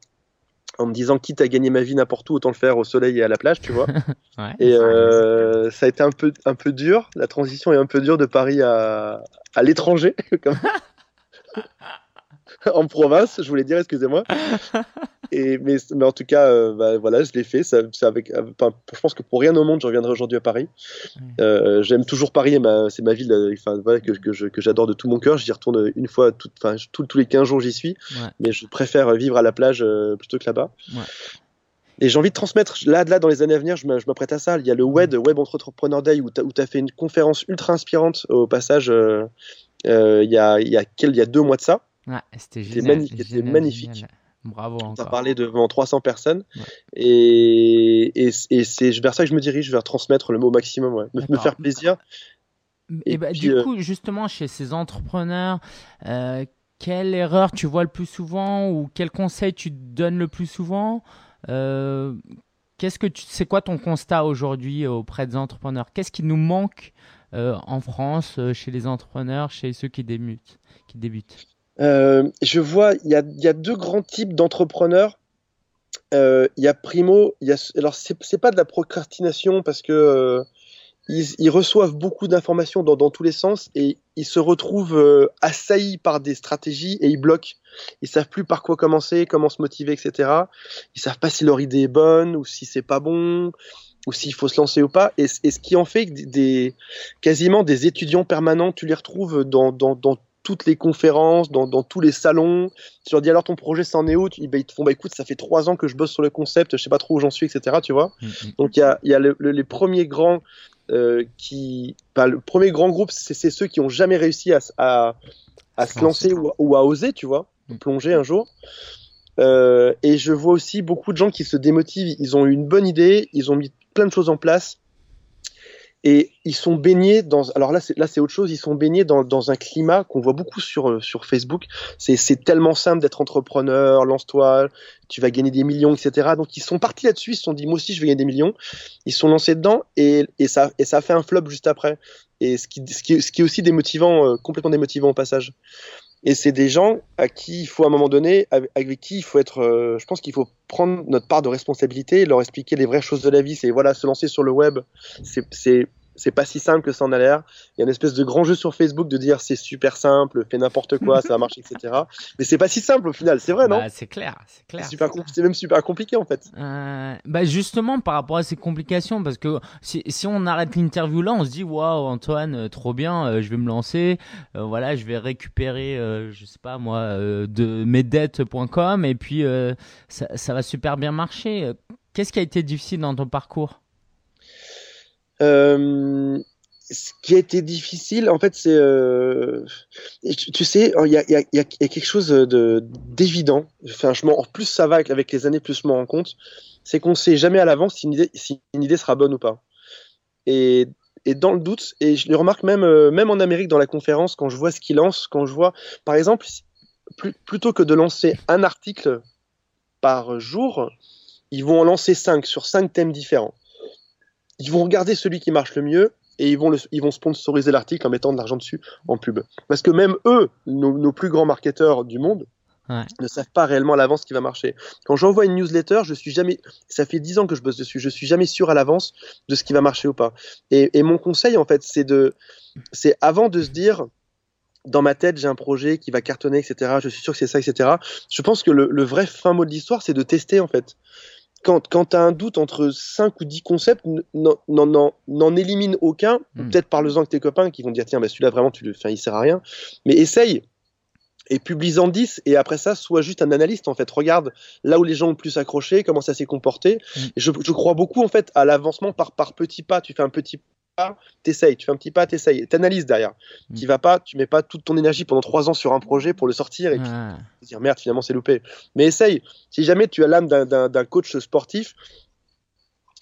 en me disant quitte à gagner ma vie n'importe où, autant le faire au soleil et à la plage, tu vois. Ouais, et euh, ça a été un peu, un peu dur. La transition est un peu dure de Paris à, à l'étranger. Comme... en province, je voulais dire, excusez-moi. Et, mais, mais en tout cas, euh, bah, voilà, je l'ai fait. Ça, ça avec, enfin, je pense que pour rien au monde, je reviendrai aujourd'hui à Paris. Euh, j'aime toujours Paris, ma, c'est ma ville euh, enfin, voilà, que, que, je, que j'adore de tout mon cœur. J'y retourne une fois, tout, enfin, tout, tous les quinze jours, j'y suis. Ouais. Mais je préfère vivre à la plage euh, plutôt que là-bas. Ouais. Et j'ai envie de transmettre, là, là dans les années à venir, je m'apprête à ça. Il y a le W E D, Web Entrepreneur Day, où tu as fait une conférence ultra inspirante au passage euh, euh, il, y a, il, y a quel, il y a deux mois de ça. Ouais, c'était génial, c'était, c'était génial, magnifique. Génial. Bravo. On a parlé devant trois cents personnes, ouais. et, et, et c'est vers ça que je me dirige, vers transmettre le mot maximum, ouais. me, me faire plaisir. Et, et bah, puis, du euh... coup, justement, chez ces entrepreneurs, euh, quelle erreur tu vois le plus souvent ou quel conseil tu donnes le plus souvent euh, qu'est-ce que tu, c'est quoi ton constat aujourd'hui auprès des entrepreneurs ? Qu'est-ce qui nous manque euh, en France, chez les entrepreneurs, chez ceux qui débutent, qui débutent euh, Je vois, il y a, y a deux grands types d'entrepreneurs. Il euh, y a primo, y a, alors c'est, c'est pas de la procrastination parce que euh, ils, ils reçoivent beaucoup d'informations dans, dans tous les sens et ils se retrouvent euh, assaillis par des stratégies et ils bloquent. Ils savent plus par quoi commencer, comment se motiver, et cetera. Ils savent pas si leur idée est bonne ou si c'est pas bon ou s'il faut se lancer ou pas. Et, et ce qui en fait des, des quasiment des étudiants permanents, tu les retrouves dans dans, dans toutes les conférences, dans, dans tous les salons. Tu leur dis alors ton projet c'en est où? Tu, ben, ils te font bah écoute, ça fait trois ans que je bosse sur le concept, je sais pas trop où j'en suis, et cetera. Tu vois. Mm-hmm. Donc il y a, y a le, le, les premiers grands euh, qui, ben, le premier grand groupe, c'est, c'est ceux qui ont jamais réussi à, à, à se lancer ou, ou à oser, tu vois, mm-hmm. plonger un jour. Euh, et je vois aussi beaucoup de gens qui se démotivent. Ils ont eu une bonne idée, ils ont mis plein de choses en place. Et ils sont baignés dans, alors là c'est, là c'est autre chose, ils sont baignés dans, dans un climat qu'on voit beaucoup sur, sur Facebook. C'est, c'est tellement simple d'être entrepreneur, lance-toi, tu vas gagner des millions, et cetera. Donc ils sont partis là-dessus, ils se sont dit moi aussi je vais gagner des millions. Ils se sont lancés dedans et, et, ça, et ça a fait un flop juste après. Et ce qui, ce qui, ce qui est aussi démotivant, euh, complètement démotivant au passage. Et c'est des gens à qui il faut à un moment donné, avec, avec qui il faut être, euh, je pense qu'il faut prendre notre part de responsabilité et leur expliquer les vraies choses de la vie. C'est voilà, se lancer sur le web, c'est, c'est, c'est pas si simple que ça en a l'air. Il y a une espèce de grand jeu sur Facebook de dire c'est super simple, fais n'importe quoi, ça va marcher, et cetera. Mais c'est pas si simple au final, c'est vrai, bah, non ? C'est clair, c'est clair. C'est, super c'est, compl- clair. C'est même super compliqué en fait. Euh, bah justement par rapport à ces complications, parce que si, si on arrête l'interview là, on se dit waouh Antoine, trop bien, euh, je vais me lancer, euh, voilà, je vais récupérer, euh, je sais pas moi, euh, de mesdettes point com et puis euh, ça, ça va super bien marcher. Qu'est-ce qui a été difficile dans ton parcours ? Euh, ce qui a été difficile, en fait, c'est, euh, tu, tu sais, il y a, y, a, y a quelque chose de d'évident. Enfin, je m'en, en plus, ça va avec, avec les années, plus je m'en rends compte, c'est qu'on ne sait jamais à l'avance si une idée, si une idée sera bonne ou pas. Et Et dans le doute, et je le remarque même, euh, même en Amérique dans la conférence, quand je vois ce qu'ils lancent, quand je vois, par exemple, plus, plutôt que de lancer un article par jour, ils vont en lancer cinq sur cinq thèmes différents. Ils vont regarder celui qui marche le mieux et ils vont, le, ils vont sponsoriser l'article en mettant de l'argent dessus en pub. Parce que même eux, nos, nos plus grands marketeurs du monde, ouais. ne savent pas réellement à l'avance ce qui va marcher. Quand j'envoie une newsletter, je suis jamais, ça fait dix ans que je bosse dessus, je suis jamais sûr à l'avance de ce qui va marcher ou pas. Et, et mon conseil, en fait, c'est de, c'est avant de se dire, dans ma tête, j'ai un projet qui va cartonner, et cetera. Je suis sûr que c'est ça, et cetera. Je pense que le, le vrai fin mot de l'histoire, c'est de tester, en fait. Quand, quand tu as un doute entre cinq ou dix concepts, n'en, n'en, n'en élimine aucun. Mmh. Peut-être parle-en avec tes copains qui vont te dire tiens, ben celui-là, vraiment, tu le, enfin, il sert à rien. Mais essaye et publie-en dix. Et après ça, sois juste un analyste. En fait, regarde là où les gens ont le plus accroché, comment ça s'est comporté. Mmh. Je, je crois beaucoup en fait à l'avancement par, par petits pas. Tu fais un petit pas, t'essayes. Tu fais un petit pas, t'essayes. T'analyses derrière. Mmh. Tu vas pas, tu mets pas toute ton énergie pendant trois ans sur un projet pour le sortir et ah. puis dire merde, finalement, c'est loupé. Mais essaye. Si jamais tu as l'âme d'un, d'un, d'un coach sportif,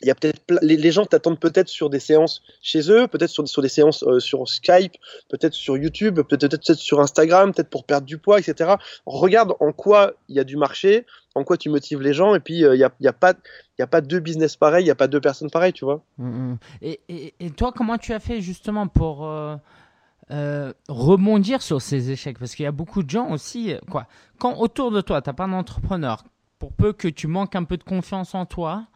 il y a peut-être pla- les, les gens t'attendent peut-être sur des séances chez eux, peut-être sur, sur des séances euh, sur Skype, peut-être sur YouTube, peut-être, peut-être sur Instagram, peut-être pour perdre du poids, et cetera. Regarde en quoi il y a du marché, en quoi tu motives les gens, et puis il euh, n'y a, y a pas, y a pas deux business pareils, il n'y a pas deux personnes pareilles, tu vois. Mmh. Et, et, et toi, comment tu as fait justement pour... Euh... Euh, rebondir sur ces échecs, parce qu'il y a beaucoup de gens aussi quoi, quand autour de toi t'as pas d'entrepreneur, pour peu que tu manques un peu de confiance en toi,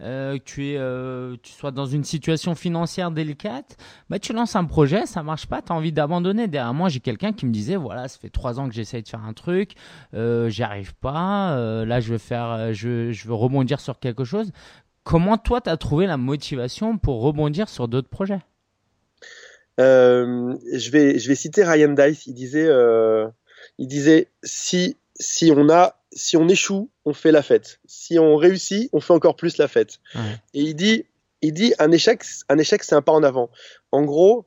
euh, tu es, euh, tu sois dans une situation financière délicate, bah tu lances un projet, ça marche pas, t'as envie d'abandonner. Derrière moi j'ai quelqu'un qui me disait voilà ça fait trois ans que j'essaye de faire un truc, euh, j'y arrive pas, euh, là je veux faire, je, je veux rebondir sur quelque chose. Comment toi t'as trouvé la motivation pour rebondir sur d'autres projets? Euh, je vais, je vais citer Ryan Deiss. Il disait, euh, il disait, si, si on a, si on échoue, on fait la fête. Si on réussit, on fait encore plus la fête. Mmh. Et il dit, il dit, un échec, un échec, c'est un pas en avant. En gros,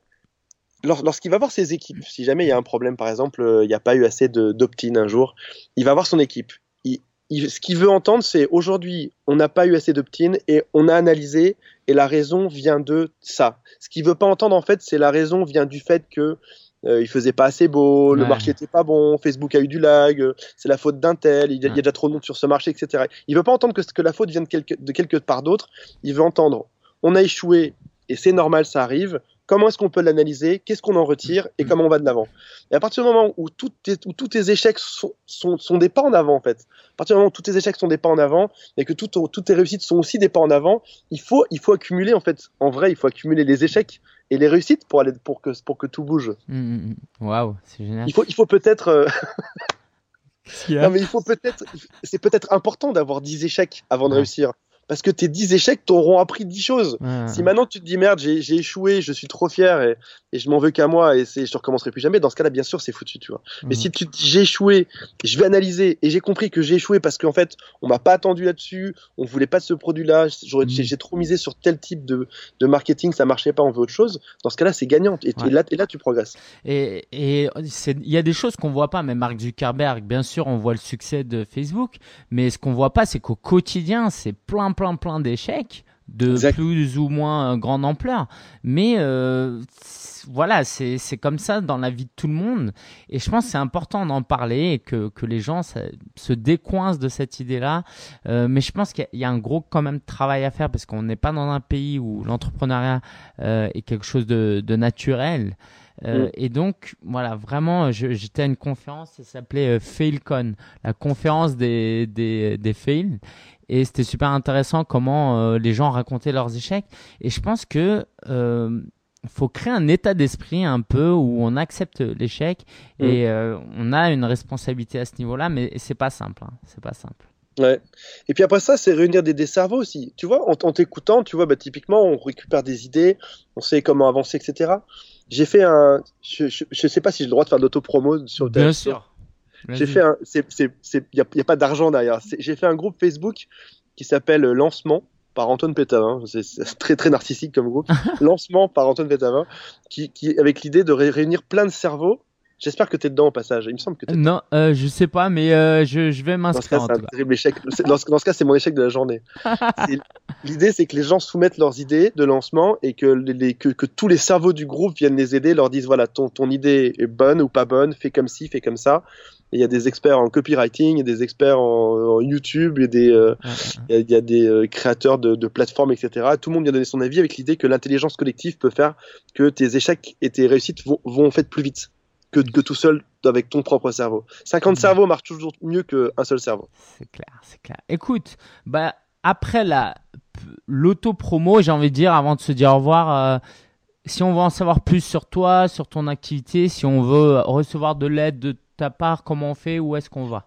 lors, lorsqu'il va voir ses équipes, si jamais il y a un problème, par exemple, il n'y a pas eu assez de, d'opt-in un jour, il va voir son équipe. Il, il, ce qu'il veut entendre, c'est aujourd'hui, on n'a pas eu assez d'opt-in et on a analysé. Et la raison vient de ça. Ce qu'il ne veut pas entendre, en fait, c'est la raison vient du fait que euh, il faisait pas assez beau, ouais. le marché n'était pas bon, Facebook a eu du lag, euh, c'est la faute d'un tel, il y a, ouais. il y a déjà trop de monde sur ce marché, et cetera. Il ne veut pas entendre que, que la faute vienne de quelque, de quelque part d'autre. Il veut entendre, on a échoué et c'est normal, ça arrive. Comment est-ce qu'on peut l'analyser? Qu'est-ce qu'on en retire? Et comment on va de l'avant? Et à partir du moment où, tout tes, où tous tes échecs sont, sont, sont des pas en avant, en fait, à partir du moment où tous tes échecs sont des pas en avant et que tout ton, toutes tes réussites sont aussi des pas en avant, il faut, il faut accumuler, en fait, en vrai, il faut accumuler les échecs et les réussites pour, aller, pour, que, pour que tout bouge. Waouh, c'est génial. Il faut, il faut peut-être... Euh... Yeah. Non, mais il faut peut-être... C'est peut-être important d'avoir dix échecs avant ouais. de réussir. Parce que tes dix échecs t'auront appris dix choses. Ah. Si maintenant tu te dis merde, j'ai, j'ai échoué, je suis trop fier et, et je m'en veux qu'à moi et c'est, je ne recommencerai plus jamais, dans ce cas-là, bien sûr, c'est foutu, tu vois. Mmh. Mais si tu te dis j'ai échoué, je vais analyser et j'ai compris que j'ai échoué parce qu'en fait, on ne m'a pas attendu là-dessus, on ne voulait pas de ce produit-là, j'aurais, mmh. j'ai, j'ai trop misé sur tel type de, de marketing, ça ne marchait pas, on veut autre chose. Dans ce cas-là, c'est gagnant et, ouais. et, là, et là, tu progresses. Et il y a des choses qu'on ne voit pas, même Mark Zuckerberg, bien sûr, on voit le succès de Facebook, mais ce qu'on ne voit pas, c'est qu'au quotidien, c'est plein plein plein d'échecs de exact. Plus ou moins grande ampleur, mais euh, c'est, voilà c'est, c'est comme ça dans la vie de tout le monde et je pense que c'est important d'en parler et que, que les gens ça, se décoincent de cette idée là euh, mais je pense qu'il y a, y a un gros quand même travail à faire parce qu'on n'est pas dans un pays où l'entrepreneuriat euh, est quelque chose de, de naturel. Euh, mmh. Et donc, voilà, vraiment, je, j'étais à une conférence, ça s'appelait euh, FailCon, la conférence des, des, des fails. Et c'était super intéressant comment euh, les gens racontaient leurs échecs. Et je pense que, euh, faut créer un état d'esprit un peu où on accepte l'échec mmh. et euh, on a une responsabilité à ce niveau-là, mais c'est pas simple, hein, c'est pas simple. Ouais. Et puis après ça, c'est réunir des, des cerveaux aussi. Tu vois, en, en t'écoutant, tu vois, bah, typiquement, on récupère des idées, on sait comment avancer, et cetera. J'ai fait un, je, je, je sais pas si j'ai le droit de faire de l'autopromo sur le. Bien sûr. J'ai fait un, c'est, c'est, c'est, y a, y a pas d'argent derrière. C'est, j'ai fait un groupe Facebook qui s'appelle Lancement par Antoine Pétavin. C'est, c'est très très narcissique comme groupe. Lancement par Antoine Pétavin, qui, qui avec l'idée de ré- réunir plein de cerveaux. J'espère que t'es dedans au passage. Il me semble que t'es dedans. Non, euh, je sais pas, mais euh, je, je vais m'inscrire. Dans ce cas, c'est un terrible échec. Dans ce, dans ce cas, c'est mon échec de la journée. C'est, l'idée, c'est que les gens soumettent leurs idées de lancement et que, les, que, que tous les cerveaux du groupe viennent les aider, leur disent voilà, ton, ton idée est bonne ou pas bonne, fais comme ci, fais comme ça. Il y a des experts en copywriting, il y a des experts en, en YouTube, il y a des, euh, y a, y a des euh, créateurs de, de plateformes, et cetera. Tout le monde vient donner son avis avec l'idée que l'intelligence collective peut faire que tes échecs et tes réussites vont, vont en fait plus vite. Que, que tout seul avec ton propre cerveau. cinquante mmh. cerveaux marchent toujours mieux qu'un seul cerveau. C'est clair, c'est clair. Écoute, bah, après la, l'auto-promo, j'ai envie de dire, avant de se dire au revoir, euh, si on veut en savoir plus sur toi, sur ton activité, si on veut recevoir de l'aide de ta part, comment on fait, où est-ce qu'on va ?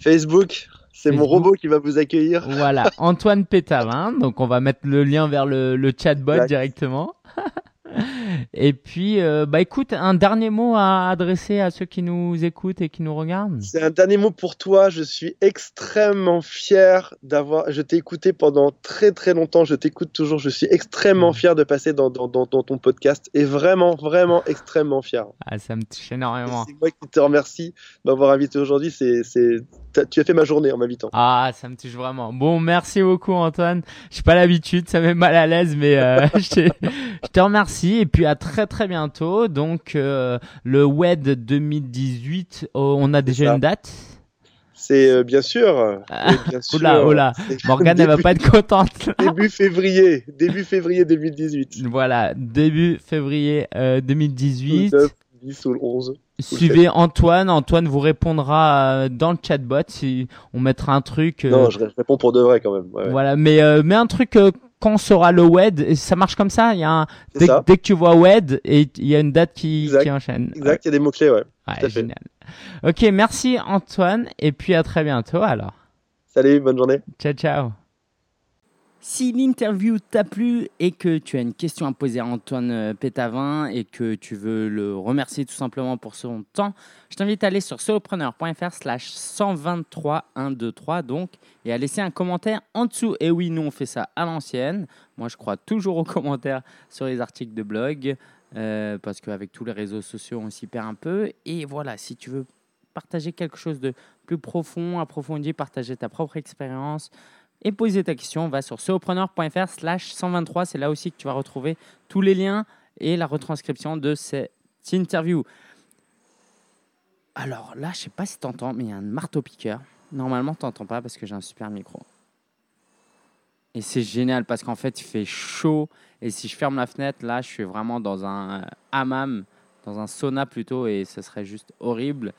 Facebook, c'est Facebook. Mon robot qui va vous accueillir. Voilà, Antoine Pétavin. Donc, on va mettre le lien vers le, le chatbot exact. Directement. Et puis, euh, bah écoute, un dernier mot à adresser à ceux qui nous écoutent et qui nous regardent. C'est un dernier mot pour toi. Je suis extrêmement fier d'avoir. Je t'ai écouté pendant très très longtemps. Je t'écoute toujours. Je suis extrêmement fier de passer dans dans dans, dans ton podcast et vraiment vraiment extrêmement fier. Ah, ça me touche énormément. Et c'est moi qui te remercie d'avoir invité aujourd'hui. C'est c'est tu as fait ma journée en m'invitant. Ah, ça me touche vraiment. Bon, merci beaucoup Antoine. J'ai pas l'habitude, ça me met mal à l'aise, mais euh, je, je te remercie et puis. À très très bientôt. Donc euh, le W E D deux mille dix-huit, oh, on a déjà une date. C'est euh, bien sûr. Ah, bien sûr. Oula, oula. Morgane, début, elle va pas être contente. Là. Début février, début février deux mille dix-huit. Voilà, début février euh, deux mille dix-huit. Le neuf, dix ou le onze. Suivez Antoine, Antoine vous répondra dans le chatbot si on mettra un truc. Euh... Non, je réponds pour de vrai quand même. Ouais, ouais. Voilà, mais euh, mais un truc. Euh, Quand sera le W E D ? Ça marche comme ça, il y a un... dès, dès que tu vois W E D, et il y a une date qui, exact. Qui enchaîne. Exact, il ouais. y a des mots-clés, ouais. Ouais, tout à génial. Fait. Ok, merci Antoine, et puis à très bientôt alors. Salut, bonne journée. Ciao, ciao. Si l'interview t'a plu et que tu as une question à poser à Antoine Pétavin et que tu veux le remercier tout simplement pour son temps, je t'invite à aller sur solopreneur.fr slash 123 123 donc et à laisser un commentaire en dessous. Et oui, nous on fait ça à l'ancienne. Moi je crois toujours aux commentaires sur les articles de blog euh, parce qu'avec tous les réseaux sociaux on s'y perd un peu. Et voilà, si tu veux partager quelque chose de plus profond, approfondi, partager ta propre expérience, et poser ta question, va sur solopreneur.fr slash 123. C'est là aussi que tu vas retrouver tous les liens et la retranscription de cette interview. Alors là, je ne sais pas si tu entends, mais il y a un marteau-piqueur. Normalement, tu n'entends pas parce que j'ai un super micro. Et c'est génial parce qu'en fait, il fait chaud. Et si je ferme la fenêtre, là, je suis vraiment dans un hammam, dans un sauna plutôt, et ce serait juste horrible.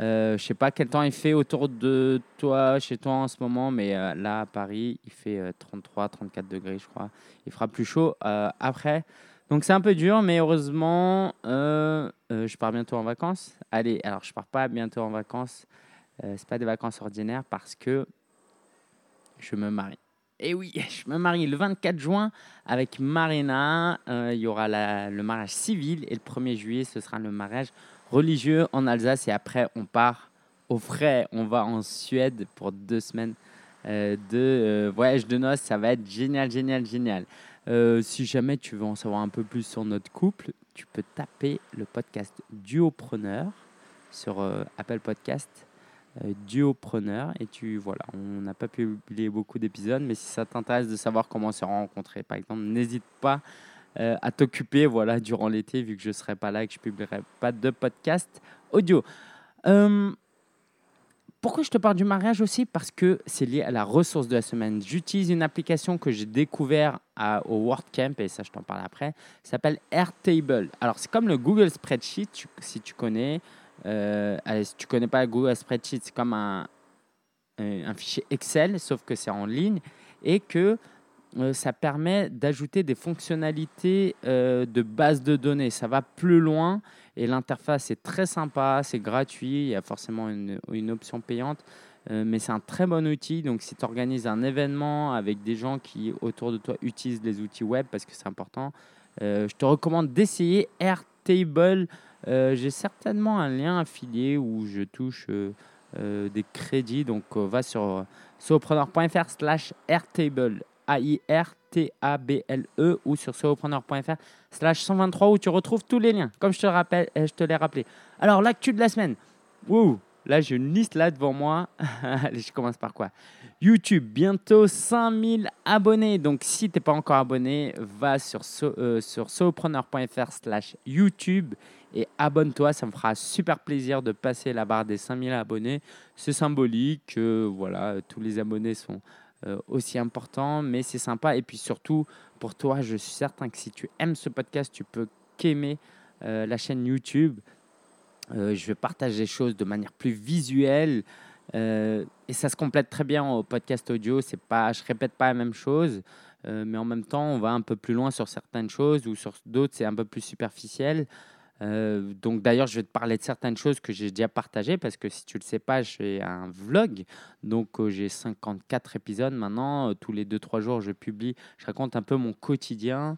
Euh, je ne sais pas quel temps il fait autour de toi, chez toi en ce moment, mais euh, là, à Paris, il fait euh, trente-trois, trente-quatre degrés, je crois. Il fera plus chaud euh, après. Donc, c'est un peu dur, mais heureusement, euh, euh, je pars bientôt en vacances. Allez, alors, je ne pars pas bientôt en vacances. Euh, ce n'est pas des vacances ordinaires parce que je me marie. Et oui, je me marie le vingt-quatre juin avec Marina. Euh, il y aura la, le mariage civil et le premier juillet, ce sera le mariage religieux en Alsace. Et après, on part au frais. On va en Suède pour deux semaines euh, de euh, voyage de noces. Ça va être génial, génial, génial. Euh, si jamais tu veux en savoir un peu plus sur notre couple, tu peux taper le podcast Duopreneur sur euh, Apple Podcast. Duopreneur et tu voilà, on n'a pas publié beaucoup d'épisodes, mais si ça t'intéresse de savoir comment se rencontrer par exemple, n'hésite pas euh, à t'occuper voilà durant l'été vu que je serai pas là et que je publierai pas de podcast audio. Euh, pourquoi je te parle du mariage aussi, parce que c'est lié à la ressource de la semaine. J'utilise une application que j'ai découvert à, au WordCamp et ça je t'en parle après. Ça s'appelle Airtable. Alors c'est comme le Google Spreadsheet tu, si tu connais. Euh, allez, si tu ne connais pas Google Spreadsheet, c'est comme un, un, un fichier Excel, sauf que c'est en ligne et que euh, ça permet d'ajouter des fonctionnalités euh, de base de données. Ça va plus loin et l'interface est très sympa, c'est gratuit, il y a forcément une, une option payante, euh, mais c'est un très bon outil. Donc, si tu organises un événement avec des gens qui, autour de toi, utilisent les outils web parce que c'est important, euh, je te recommande d'essayer Airtable. Euh, j'ai certainement un lien affilié où je touche euh, euh, des crédits. Donc, euh, va sur euh, solopreneur.fr slash airtable, A I R T A B L E, ou sur solopreneur.fr slash cent vingt-trois où tu retrouves tous les liens, comme je te, rappelle, je te l'ai rappelé. Alors, l'actu de la semaine. Wow, là, j'ai une liste là devant moi. Allez, je commence par quoi ? YouTube, bientôt cinq mille abonnés. Donc, si tu n'es pas encore abonné, va sur, so, euh, sur solopreneur.fr slash YouTube et abonne-toi, ça me fera super plaisir de passer la barre des cinq mille abonnés. C'est symbolique, euh, voilà, tous les abonnés sont euh, aussi importants, mais c'est sympa. Et puis surtout, pour toi, je suis certain que si tu aimes ce podcast, tu peux qu'aimer euh, la chaîne YouTube. Euh, je partage les choses de manière plus visuelle euh, et ça se complète très bien au podcast audio. C'est pas, je ne répète pas la même chose. Euh, mais en même temps, on va un peu plus loin sur certaines choses ou sur d'autres, c'est un peu plus superficiel. Euh, donc d'ailleurs je vais te parler de certaines choses que j'ai déjà partagées parce que si tu le sais pas j'ai un vlog donc euh, j'ai cinquante-quatre épisodes maintenant, euh, tous les deux trois jours je publie, je raconte un peu mon quotidien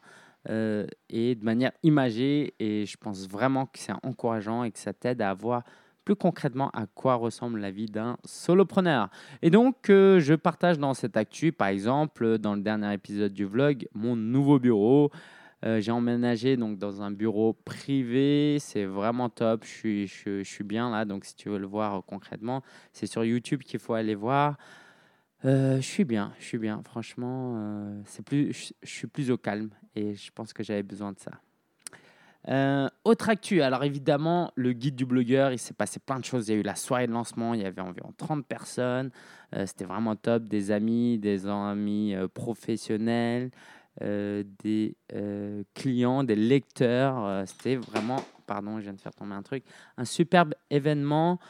euh, et de manière imagée et je pense vraiment que c'est encourageant et que ça t'aide à voir plus concrètement à quoi ressemble la vie d'un solopreneur. Et donc euh, je partage dans cette actu par exemple dans le dernier épisode du vlog mon nouveau bureau. Euh, j'ai emménagé donc, dans un bureau privé, c'est vraiment top, je suis, je, je suis bien là, donc si tu veux le voir euh, concrètement, c'est sur YouTube qu'il faut aller voir. Euh, je suis bien, je suis bien, franchement, euh, c'est plus, je, je suis plus au calme et je pense que j'avais besoin de ça. Euh, autre actu, alors évidemment, le guide du blogueur, il s'est passé plein de choses, il y a eu la soirée de lancement, il y avait environ trente personnes, euh, c'était vraiment top, des amis, des amis euh, professionnels, Euh, des euh, clients, des lecteurs. Euh, c'était vraiment, pardon, je viens de faire tomber un truc, un superbe événement.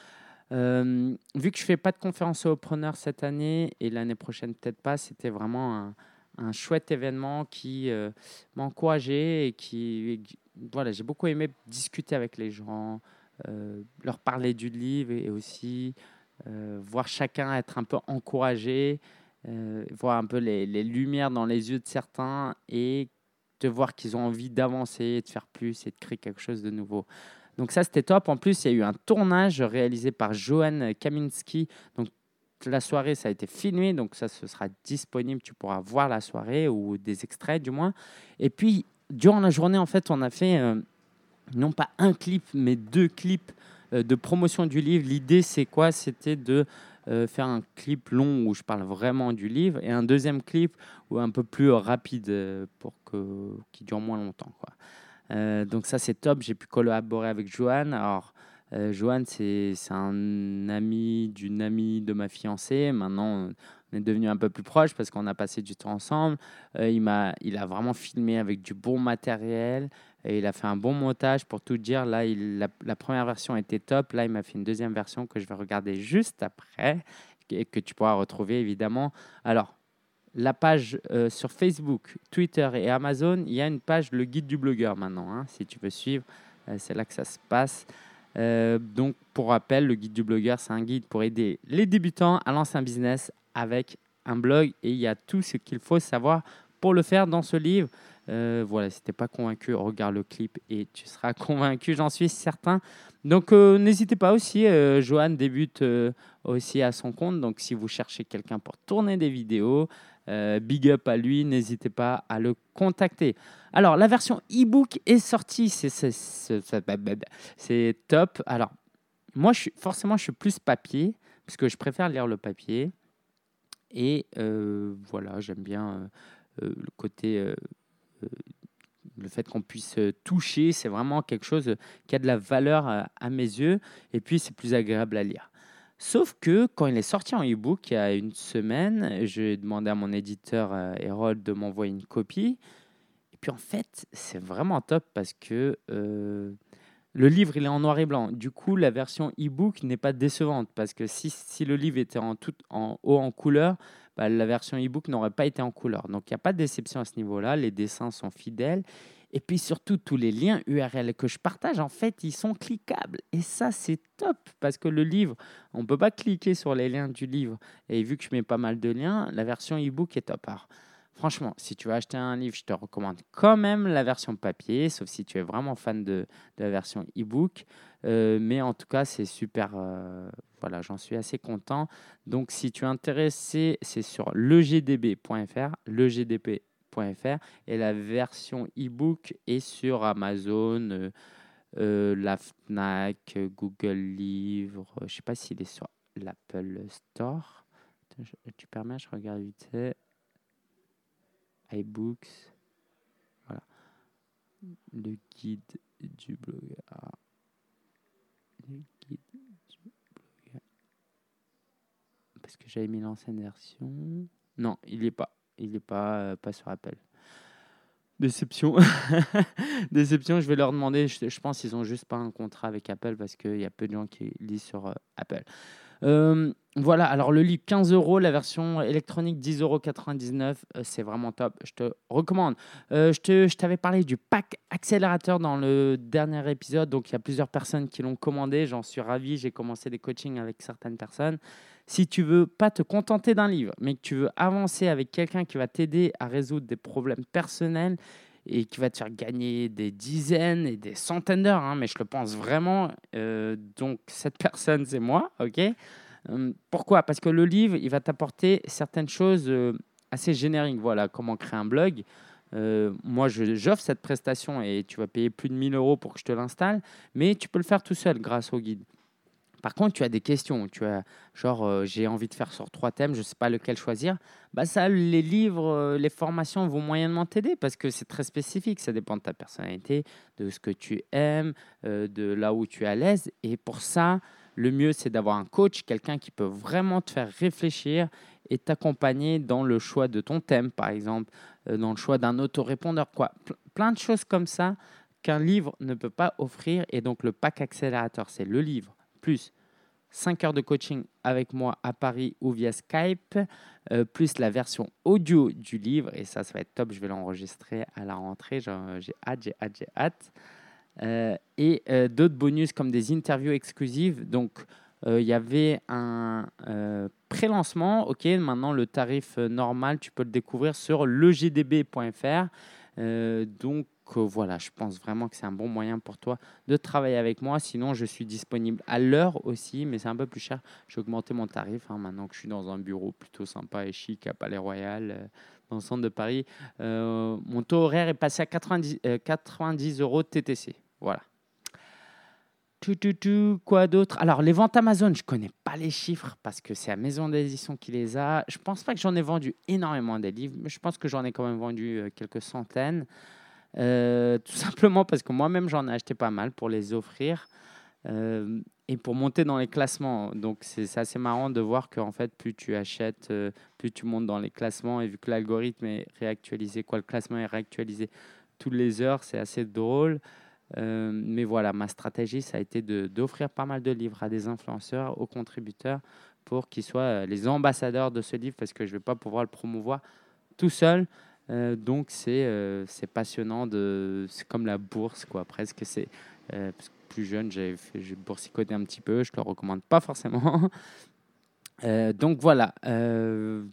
Euh, vu que je ne fais pas de conférence aux preneurs cette année et l'année prochaine peut-être pas, c'était vraiment un, un chouette événement qui euh, m'a encouragé et qui, et qui, voilà, j'ai beaucoup aimé discuter avec les gens, euh, leur parler du livre et aussi euh, voir chacun être un peu encouragé. Euh, voir un peu les, les lumières dans les yeux de certains et de voir qu'ils ont envie d'avancer, de faire plus et de créer quelque chose de nouveau. Donc ça, c'était top. En plus, il y a eu un tournage réalisé par Johan Kaminski. Donc la soirée, ça a été filmé. Donc ça, ce sera disponible. Tu pourras voir la soirée ou des extraits du moins. Et puis, durant la journée, en fait, on a fait euh, non pas un clip, mais deux clips euh, de promotion du livre. L'idée, c'est quoi ? C'était de... Euh, faire un clip long où je parle vraiment du livre et un deuxième clip où un peu plus rapide euh, pour que qui dure moins longtemps quoi. Euh, donc ça c'est top, j'ai pu collaborer avec Johan. Alors euh, Johan c'est c'est un ami d'une amie de ma fiancée. Maintenant on est devenus un peu plus proches parce qu'on a passé du temps ensemble. Euh, il, m'a, il a vraiment filmé avec du bon matériel et il a fait un bon montage. Pour tout dire, là, il, la, la première version était top. Là, il m'a fait une deuxième version que je vais regarder juste après et que tu pourras retrouver, évidemment. Alors, la page euh, sur Facebook, Twitter et Amazon, il y a une page Le Guide du blogueur maintenant. Hein, si tu veux suivre, euh, c'est là que ça se passe. Euh, donc, pour rappel, Le Guide du blogueur, c'est un guide pour aider les débutants à lancer un business avec un blog, et il y a tout ce qu'il faut savoir pour le faire dans ce livre. Euh, voilà, si tu n'es pas convaincu, regarde le clip et tu seras convaincu, j'en suis certain. Donc, euh, n'hésitez pas aussi, euh, Johan débute euh, aussi à son compte. Donc, si vous cherchez quelqu'un pour tourner des vidéos, euh, big up à lui, n'hésitez pas à le contacter. Alors, la version e-book est sortie, c'est, c'est, c'est, c'est top. Alors, moi, je suis, forcément, je suis plus papier parce que je préfère lire le papier. Et euh, voilà, j'aime bien euh, euh, le côté, euh, euh, le fait qu'on puisse euh, toucher, c'est vraiment quelque chose euh, qui a de la valeur euh, à mes yeux, et puis c'est plus agréable à lire. Sauf que quand il est sorti en e-book il y a une semaine, j'ai demandé à mon éditeur euh, Harold de m'envoyer une copie, et puis en fait, c'est vraiment top parce que euh, le livre il est en noir et blanc. Du coup, la version e-book n'est pas décevante parce que si, si le livre était en, tout, en haut en couleur, bah, la version e-book n'aurait pas été en couleur. Donc, il n'y a pas de déception à ce niveau-là. Les dessins sont fidèles. Et puis, surtout, tous les liens U R L que je partage, en fait, ils sont cliquables. Et ça, c'est top parce que le livre, on ne peut pas cliquer sur les liens du livre. Et vu que je mets pas mal de liens, la version e-book est top. Alors, franchement, si tu veux acheter un livre, je te recommande quand même la version papier, sauf si tu es vraiment fan de, de la version e-book. Euh, mais en tout cas, c'est super. Euh, voilà, j'en suis assez content. Donc, si tu es intéressé, c'est sur legdb.fr, legdb.fr. Et la version e-book est sur Amazon, euh, euh, la Fnac, Google Livres. Je ne sais pas s'il est sur l'Apple Store. Je, tu permets, je regarde vite fait. iBooks, voilà, le guide du blogueur, le guide du blogueur, parce que j'avais mis l'ancienne version, non, il n'est pas, il n'est pas, euh, pas sur Apple, déception, déception, je vais leur demander, je, je pense qu'ils n'ont juste pas un contrat avec Apple, parce qu'il y a peu de gens qui lisent sur euh, Apple. Euh, voilà, alors le livre quinze euros, la version électronique dix euros quatre-vingt-dix-neuf, c'est vraiment top, je te recommande. Euh, je, te, je t'avais parlé du pack accélérateur dans le dernier épisode, donc il y a plusieurs personnes qui l'ont commandé, j'en suis ravi, j'ai commencé des coachings avec certaines personnes. Si tu veux pas te contenter d'un livre, mais que tu veux avancer avec quelqu'un qui va t'aider à résoudre des problèmes personnels et qui va te faire gagner des dizaines et des centaines d'heures, hein, mais je le pense vraiment. Euh, donc, cette personne, c'est moi, ok ? euh, Pourquoi ? Parce que le livre, il va t'apporter certaines choses euh, assez génériques. Voilà, comment créer un blog. Euh, moi, je, j'offre cette prestation et tu vas payer plus de mille euros pour que je te l'installe, mais tu peux le faire tout seul grâce au guide. Par contre, tu as des questions, tu as genre euh, j'ai envie de faire sur trois thèmes, je ne sais pas lequel choisir. Bah ça, les livres, euh, les formations vont moyennement t'aider parce que c'est très spécifique. Ça dépend de ta personnalité, de ce que tu aimes, euh, de là où tu es à l'aise. Et pour ça, le mieux c'est d'avoir un coach, quelqu'un qui peut vraiment te faire réfléchir et t'accompagner dans le choix de ton thème, par exemple, euh, dans le choix d'un autorépondeur, quoi. Ple- plein de choses comme ça qu'un livre ne peut pas offrir. Et donc le pack accélérateur, c'est le livre. Plus cinq heures de coaching avec moi à Paris ou via Skype, euh, plus la version audio du livre. Et ça, ça va être top. Je vais l'enregistrer à la rentrée. J'ai, j'ai hâte, j'ai hâte, j'ai hâte. Euh, et euh, d'autres bonus comme des interviews exclusives. Donc, il euh, y avait un euh, pré-lancement. OK, maintenant, le tarif normal, tu peux le découvrir sur legdb.fr. Euh, donc, voilà, je pense vraiment que c'est un bon moyen pour toi de travailler avec moi. Sinon, je suis disponible à l'heure aussi, mais c'est un peu plus cher. J'ai augmenté mon tarif hein, maintenant que je suis dans un bureau plutôt sympa et chic à Palais Royal, euh, dans le centre de Paris. Euh, mon taux horaire est passé à quatre-vingt-dix euros T T C. Voilà. Tout, tout, tout, quoi d'autre ? Alors, les ventes Amazon, je ne connais pas les chiffres parce que c'est la maison d'édition qui les a. Je ne pense pas que j'en ai vendu énormément des livres, mais je pense que j'en ai quand même vendu euh, quelques centaines. Euh, tout simplement parce que moi-même, j'en ai acheté pas mal pour les offrir. Euh, et pour monter dans les classements. Donc, c'est, c'est assez marrant de voir que en fait, plus tu achètes, euh, plus tu montes dans les classements. Et vu que l'algorithme est réactualisé, quoi, le classement est réactualisé toutes les heures, c'est assez drôle. Euh, mais voilà, ma stratégie, ça a été de, d'offrir pas mal de livres à des influenceurs, aux contributeurs, pour qu'ils soient les ambassadeurs de ce livre, parce que je ne vais pas pouvoir le promouvoir tout seul. Euh, donc, c'est, euh, c'est passionnant. De, c'est comme la bourse, quoi, presque. C'est, euh, parce que plus jeune, j'ai, fait, j'ai boursicoté un petit peu. Je ne le recommande pas forcément. euh, donc, voilà. Euh,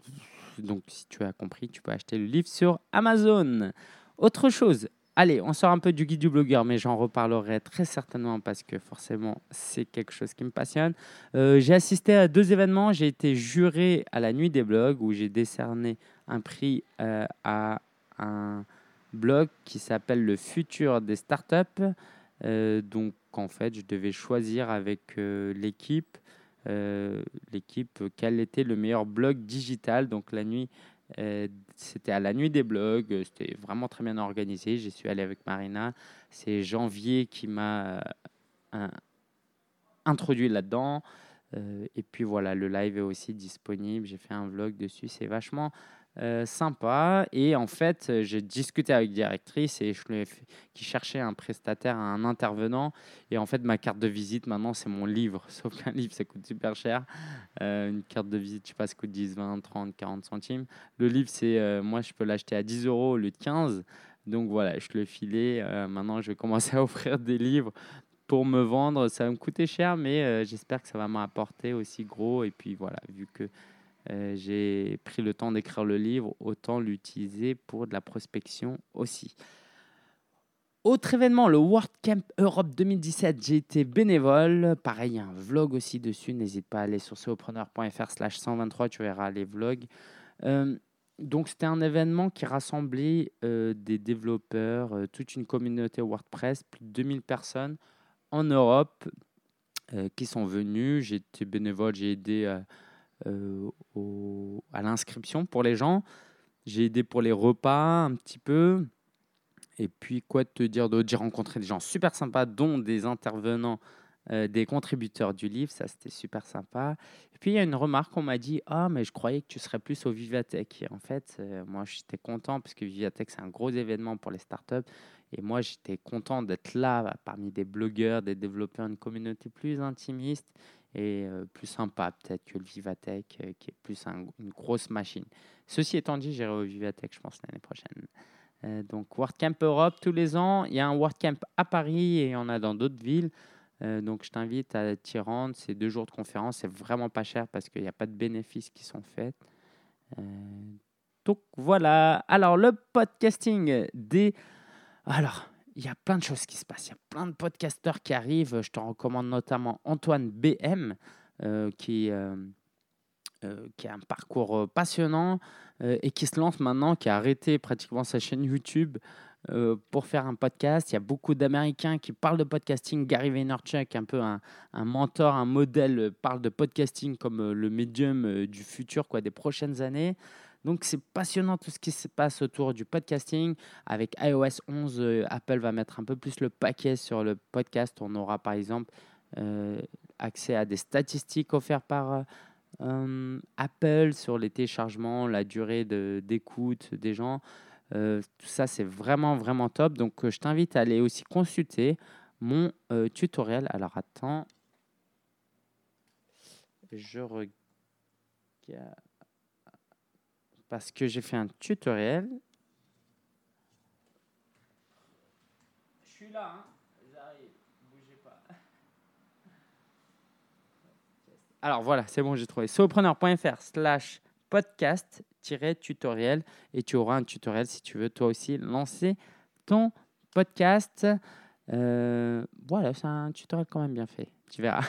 donc, si tu as compris, tu peux acheter le livre sur Amazon. Autre chose. Allez, on sort un peu du guide du blogueur, mais j'en reparlerai très certainement parce que forcément, c'est quelque chose qui me passionne. Euh, j'ai assisté à deux événements. J'ai été juré à la Nuit des blogs où j'ai décerné un prix euh, à un blog qui s'appelle « Le futur des startups ». Euh, donc, en fait, je devais choisir avec euh, l'équipe, euh, l'équipe quel était le meilleur blog digital. Donc, la nuit... Euh, c'était à la Nuit des blogs, c'était vraiment très bien organisé. J'y suis allé avec Marina. C'est Janvier qui m'a euh, introduit là-dedans. Euh, et puis voilà, le live est aussi disponible. J'ai fait un vlog dessus, c'est vachement euh, sympa. Et en fait, j'ai discuté avec la directrice et je lui ai fait, qui cherchait un prestataire, un intervenant. Et en fait, ma carte de visite maintenant, c'est mon livre. Sauf qu'un livre, ça coûte super cher. Euh, une carte de visite, je ne sais pas, ça coûte dix, vingt, trente, quarante centimes. Le livre, c'est euh, moi, je peux l'acheter à dix euros au lieu de quinze. Donc voilà, je le filais. Euh, maintenant, je vais commencer à offrir des livres. Pour me vendre, ça va me coûter cher, mais euh, j'espère que ça va m'apporter aussi gros. Et puis voilà, vu que euh, j'ai pris le temps d'écrire le livre, autant l'utiliser pour de la prospection aussi. Autre événement, le WordCamp Europe deux mille dix-sept, j'ai été bénévole. Pareil, il y a un vlog aussi dessus. N'hésite pas à aller sur ceopreneur point fr slash cent vingt-trois, tu verras les vlogs. Euh, donc, c'était un événement qui rassemblait euh, des développeurs, euh, toute une communauté WordPress, plus de deux mille personnes. En Europe, euh, qui sont venus. J'ai été bénévole, j'ai aidé euh, euh, au, à l'inscription pour les gens. J'ai aidé pour les repas un petit peu. Et puis, quoi te dire d'autre? J'ai rencontré des gens super sympas, dont des intervenants, euh, des contributeurs du livre. Ça, c'était super sympa. Et puis, il y a une remarque, on m'a dit « Ah, mais je croyais que tu serais plus au VivaTech. » Et en fait, euh, moi, j'étais content parce que VivaTech, c'est un gros événement pour les startups. Et moi, j'étais content d'être là parmi des blogueurs, des développeurs, une communauté plus intimiste et euh, plus sympa peut-être que le VivaTech, euh, qui est plus un, une grosse machine. Ceci étant dit, j'irai au VivaTech, je pense, l'année prochaine. Euh, donc, WordCamp Europe, tous les ans. Il y a un WordCamp à Paris et il y en a dans d'autres villes. Euh, donc, je t'invite à t'y rendre. C'est deux jours de conférence. C'est vraiment pas cher parce qu'il n'y a pas de bénéfices qui sont faits. Euh, donc, voilà. Alors, le podcasting des... Alors, il y a plein de choses qui se passent. Il y a plein de podcasteurs qui arrivent. Je te recommande notamment Antoine B M, euh, qui, euh, euh, qui a un parcours passionnant euh, et qui se lance maintenant, qui a arrêté pratiquement sa chaîne YouTube euh, pour faire un podcast. Il y a beaucoup d'Américains qui parlent de podcasting. Gary Vaynerchuk, un peu un, un mentor, un modèle, parle de podcasting comme le médium du futur, quoi, des prochaines années. Donc, c'est passionnant tout ce qui se passe autour du podcasting. Avec i O S onze, euh, Apple va mettre un peu plus le paquet sur le podcast. On aura, par exemple, euh, accès à des statistiques offertes par euh, Apple sur les téléchargements, la durée de, d'écoute des gens. Euh, tout ça, c'est vraiment, vraiment top. Donc, euh, je t'invite à aller aussi consulter mon euh, tutoriel. Alors, attends. Je regarde... Parce que j'ai fait un tutoriel. Je suis là, hein. J'arrive, bougez pas. Alors voilà, c'est bon, j'ai trouvé. ceopreneur point fr slash podcast tiret tutoriel et tu auras un tutoriel si tu veux toi aussi lancer ton podcast. Euh, voilà, c'est un tutoriel quand même bien fait. Tu verras.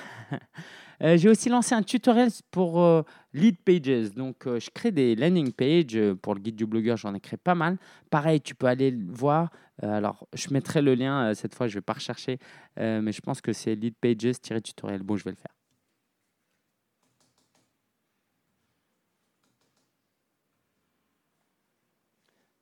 Euh, j'ai aussi lancé un tutoriel pour euh, Lead Pages. Donc, euh, je crée des landing pages. Euh, pour le guide du blogueur, j'en ai créé pas mal. Pareil, tu peux aller le voir. Euh, alors, je mettrai le lien. Euh, cette fois, je ne vais pas rechercher. Euh, mais je pense que c'est Lead Pages-tutoriel. Bon, je vais le faire.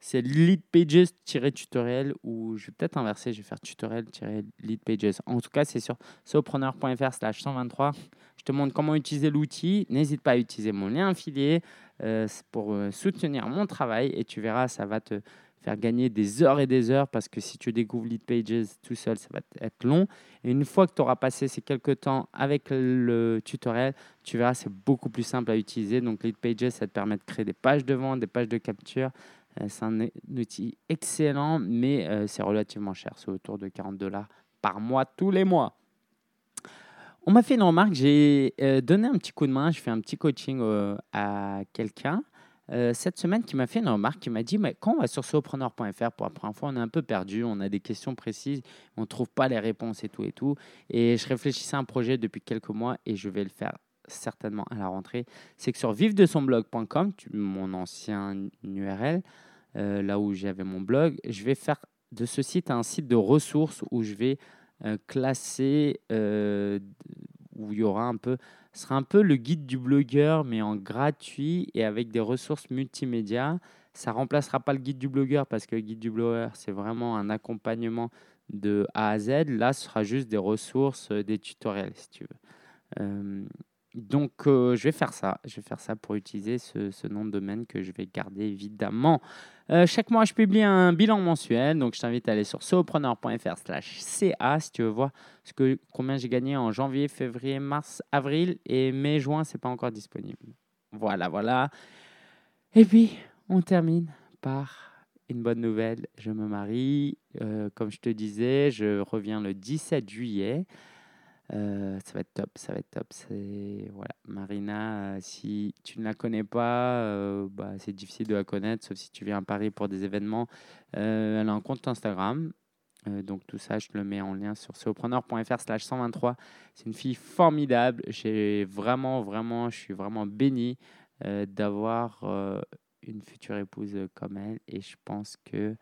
c'est Lead Pages-tutoriel, ou je vais peut-être inverser, je vais faire tutoriel-Lead Pages. En tout cas, c'est sur sopreneur point fr slash cent vingt-trois. Je te montre comment utiliser l'outil. N'hésite pas à utiliser mon lien affilié euh, pour soutenir mon travail et tu verras, ça va te faire gagner des heures et des heures parce que si tu découvres Lead Pages tout seul, ça va être long. Et une fois que tu auras passé ces quelques temps avec le tutoriel, tu verras, c'est beaucoup plus simple à utiliser. Donc, Lead Pages, ça te permet de créer des pages de vente, des pages de capture. C'est un outil excellent, mais c'est relativement cher. C'est autour de quarante dollars par mois, tous les mois. On m'a fait une remarque, j'ai donné un petit coup de main, je fais un petit coaching à quelqu'un cette semaine qui m'a fait une remarque, qui m'a dit mais quand on va sur sopreneur point fr pour la première fois, on est un peu perdu, on a des questions précises, on ne trouve pas les réponses et tout et tout. Et je réfléchissais à un projet depuis quelques mois et je vais le faire certainement à la rentrée. C'est que sur vive de son blog point com, mon ancien U R L, euh, là où j'avais mon blog, je vais faire de ce site un site de ressources où je vais Euh, classé euh, où il y aura un peu, ce sera un peu le guide du blogueur mais en gratuit et avec des ressources multimédia. Ça ne remplacera pas le guide du blogueur parce que le guide du blogueur c'est vraiment un accompagnement de A à Z. Là ce sera juste des ressources, euh, des tutoriels si tu veux. Euh, donc euh, je vais faire ça, je vais faire ça pour utiliser ce, ce nom de domaine que je vais garder évidemment. Euh, chaque mois, je publie un bilan mensuel. Donc, je t'invite à aller sur sopreneur point fr slash C A si tu veux voir ce que, combien j'ai gagné en janvier, février, mars, avril et mai, juin. Ce n'est pas encore disponible. Voilà, voilà. Et puis, on termine par une bonne nouvelle. Je me marie. Euh, comme je te disais, je reviens le dix-sept juillet. Euh, ça va être top, ça va être top. C'est... Voilà. Marina, euh, si tu ne la connais pas, euh, bah, c'est difficile de la connaître, sauf si tu viens à Paris pour des événements. Euh, elle a un compte Instagram. Euh, donc, tout ça, je te le mets en lien sur sopreneur point fr slash cent vingt-trois. C'est une fille formidable. J'ai vraiment, vraiment, je suis vraiment béni euh, d'avoir euh, une future épouse comme elle. Et je pense que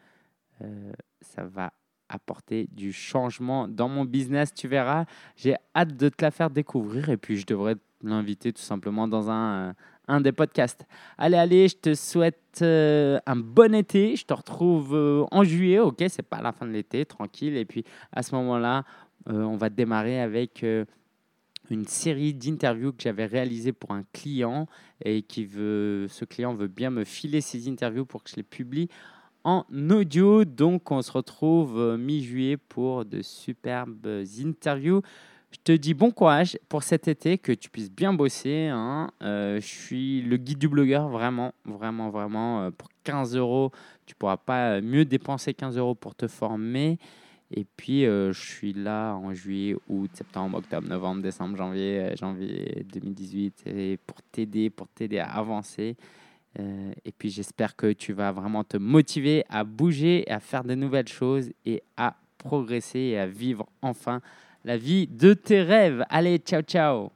euh, ça va apporter du changement dans mon business, tu verras. J'ai hâte de te la faire découvrir et puis je devrais l'inviter tout simplement dans un, un des podcasts. Allez, allez, je te souhaite euh, un bon été. Je te retrouve euh, en juillet, ok, c'est pas la fin de l'été, tranquille. Et puis à ce moment-là, euh, on va démarrer avec euh, une série d'interviews que j'avais réalisées pour un client et qui veut, ce client veut bien me filer ses interviews pour que je les publie en audio. Donc, on se retrouve mi-juillet pour de superbes interviews. Je te dis bon courage pour cet été, que tu puisses bien bosser, hein. Euh, je suis le guide du blogueur, vraiment, vraiment, vraiment. Pour quinze euros, tu ne pourras pas mieux dépenser quinze euros pour te former. Et puis, euh, je suis là en juillet, août, septembre, octobre, novembre, décembre, janvier, janvier deux mille dix-huit et pour t'aider, pour t'aider à avancer. Euh, et puis j'espère que tu vas vraiment te motiver à bouger, à faire de nouvelles choses et à progresser et à vivre enfin la vie de tes rêves. Allez, ciao, ciao!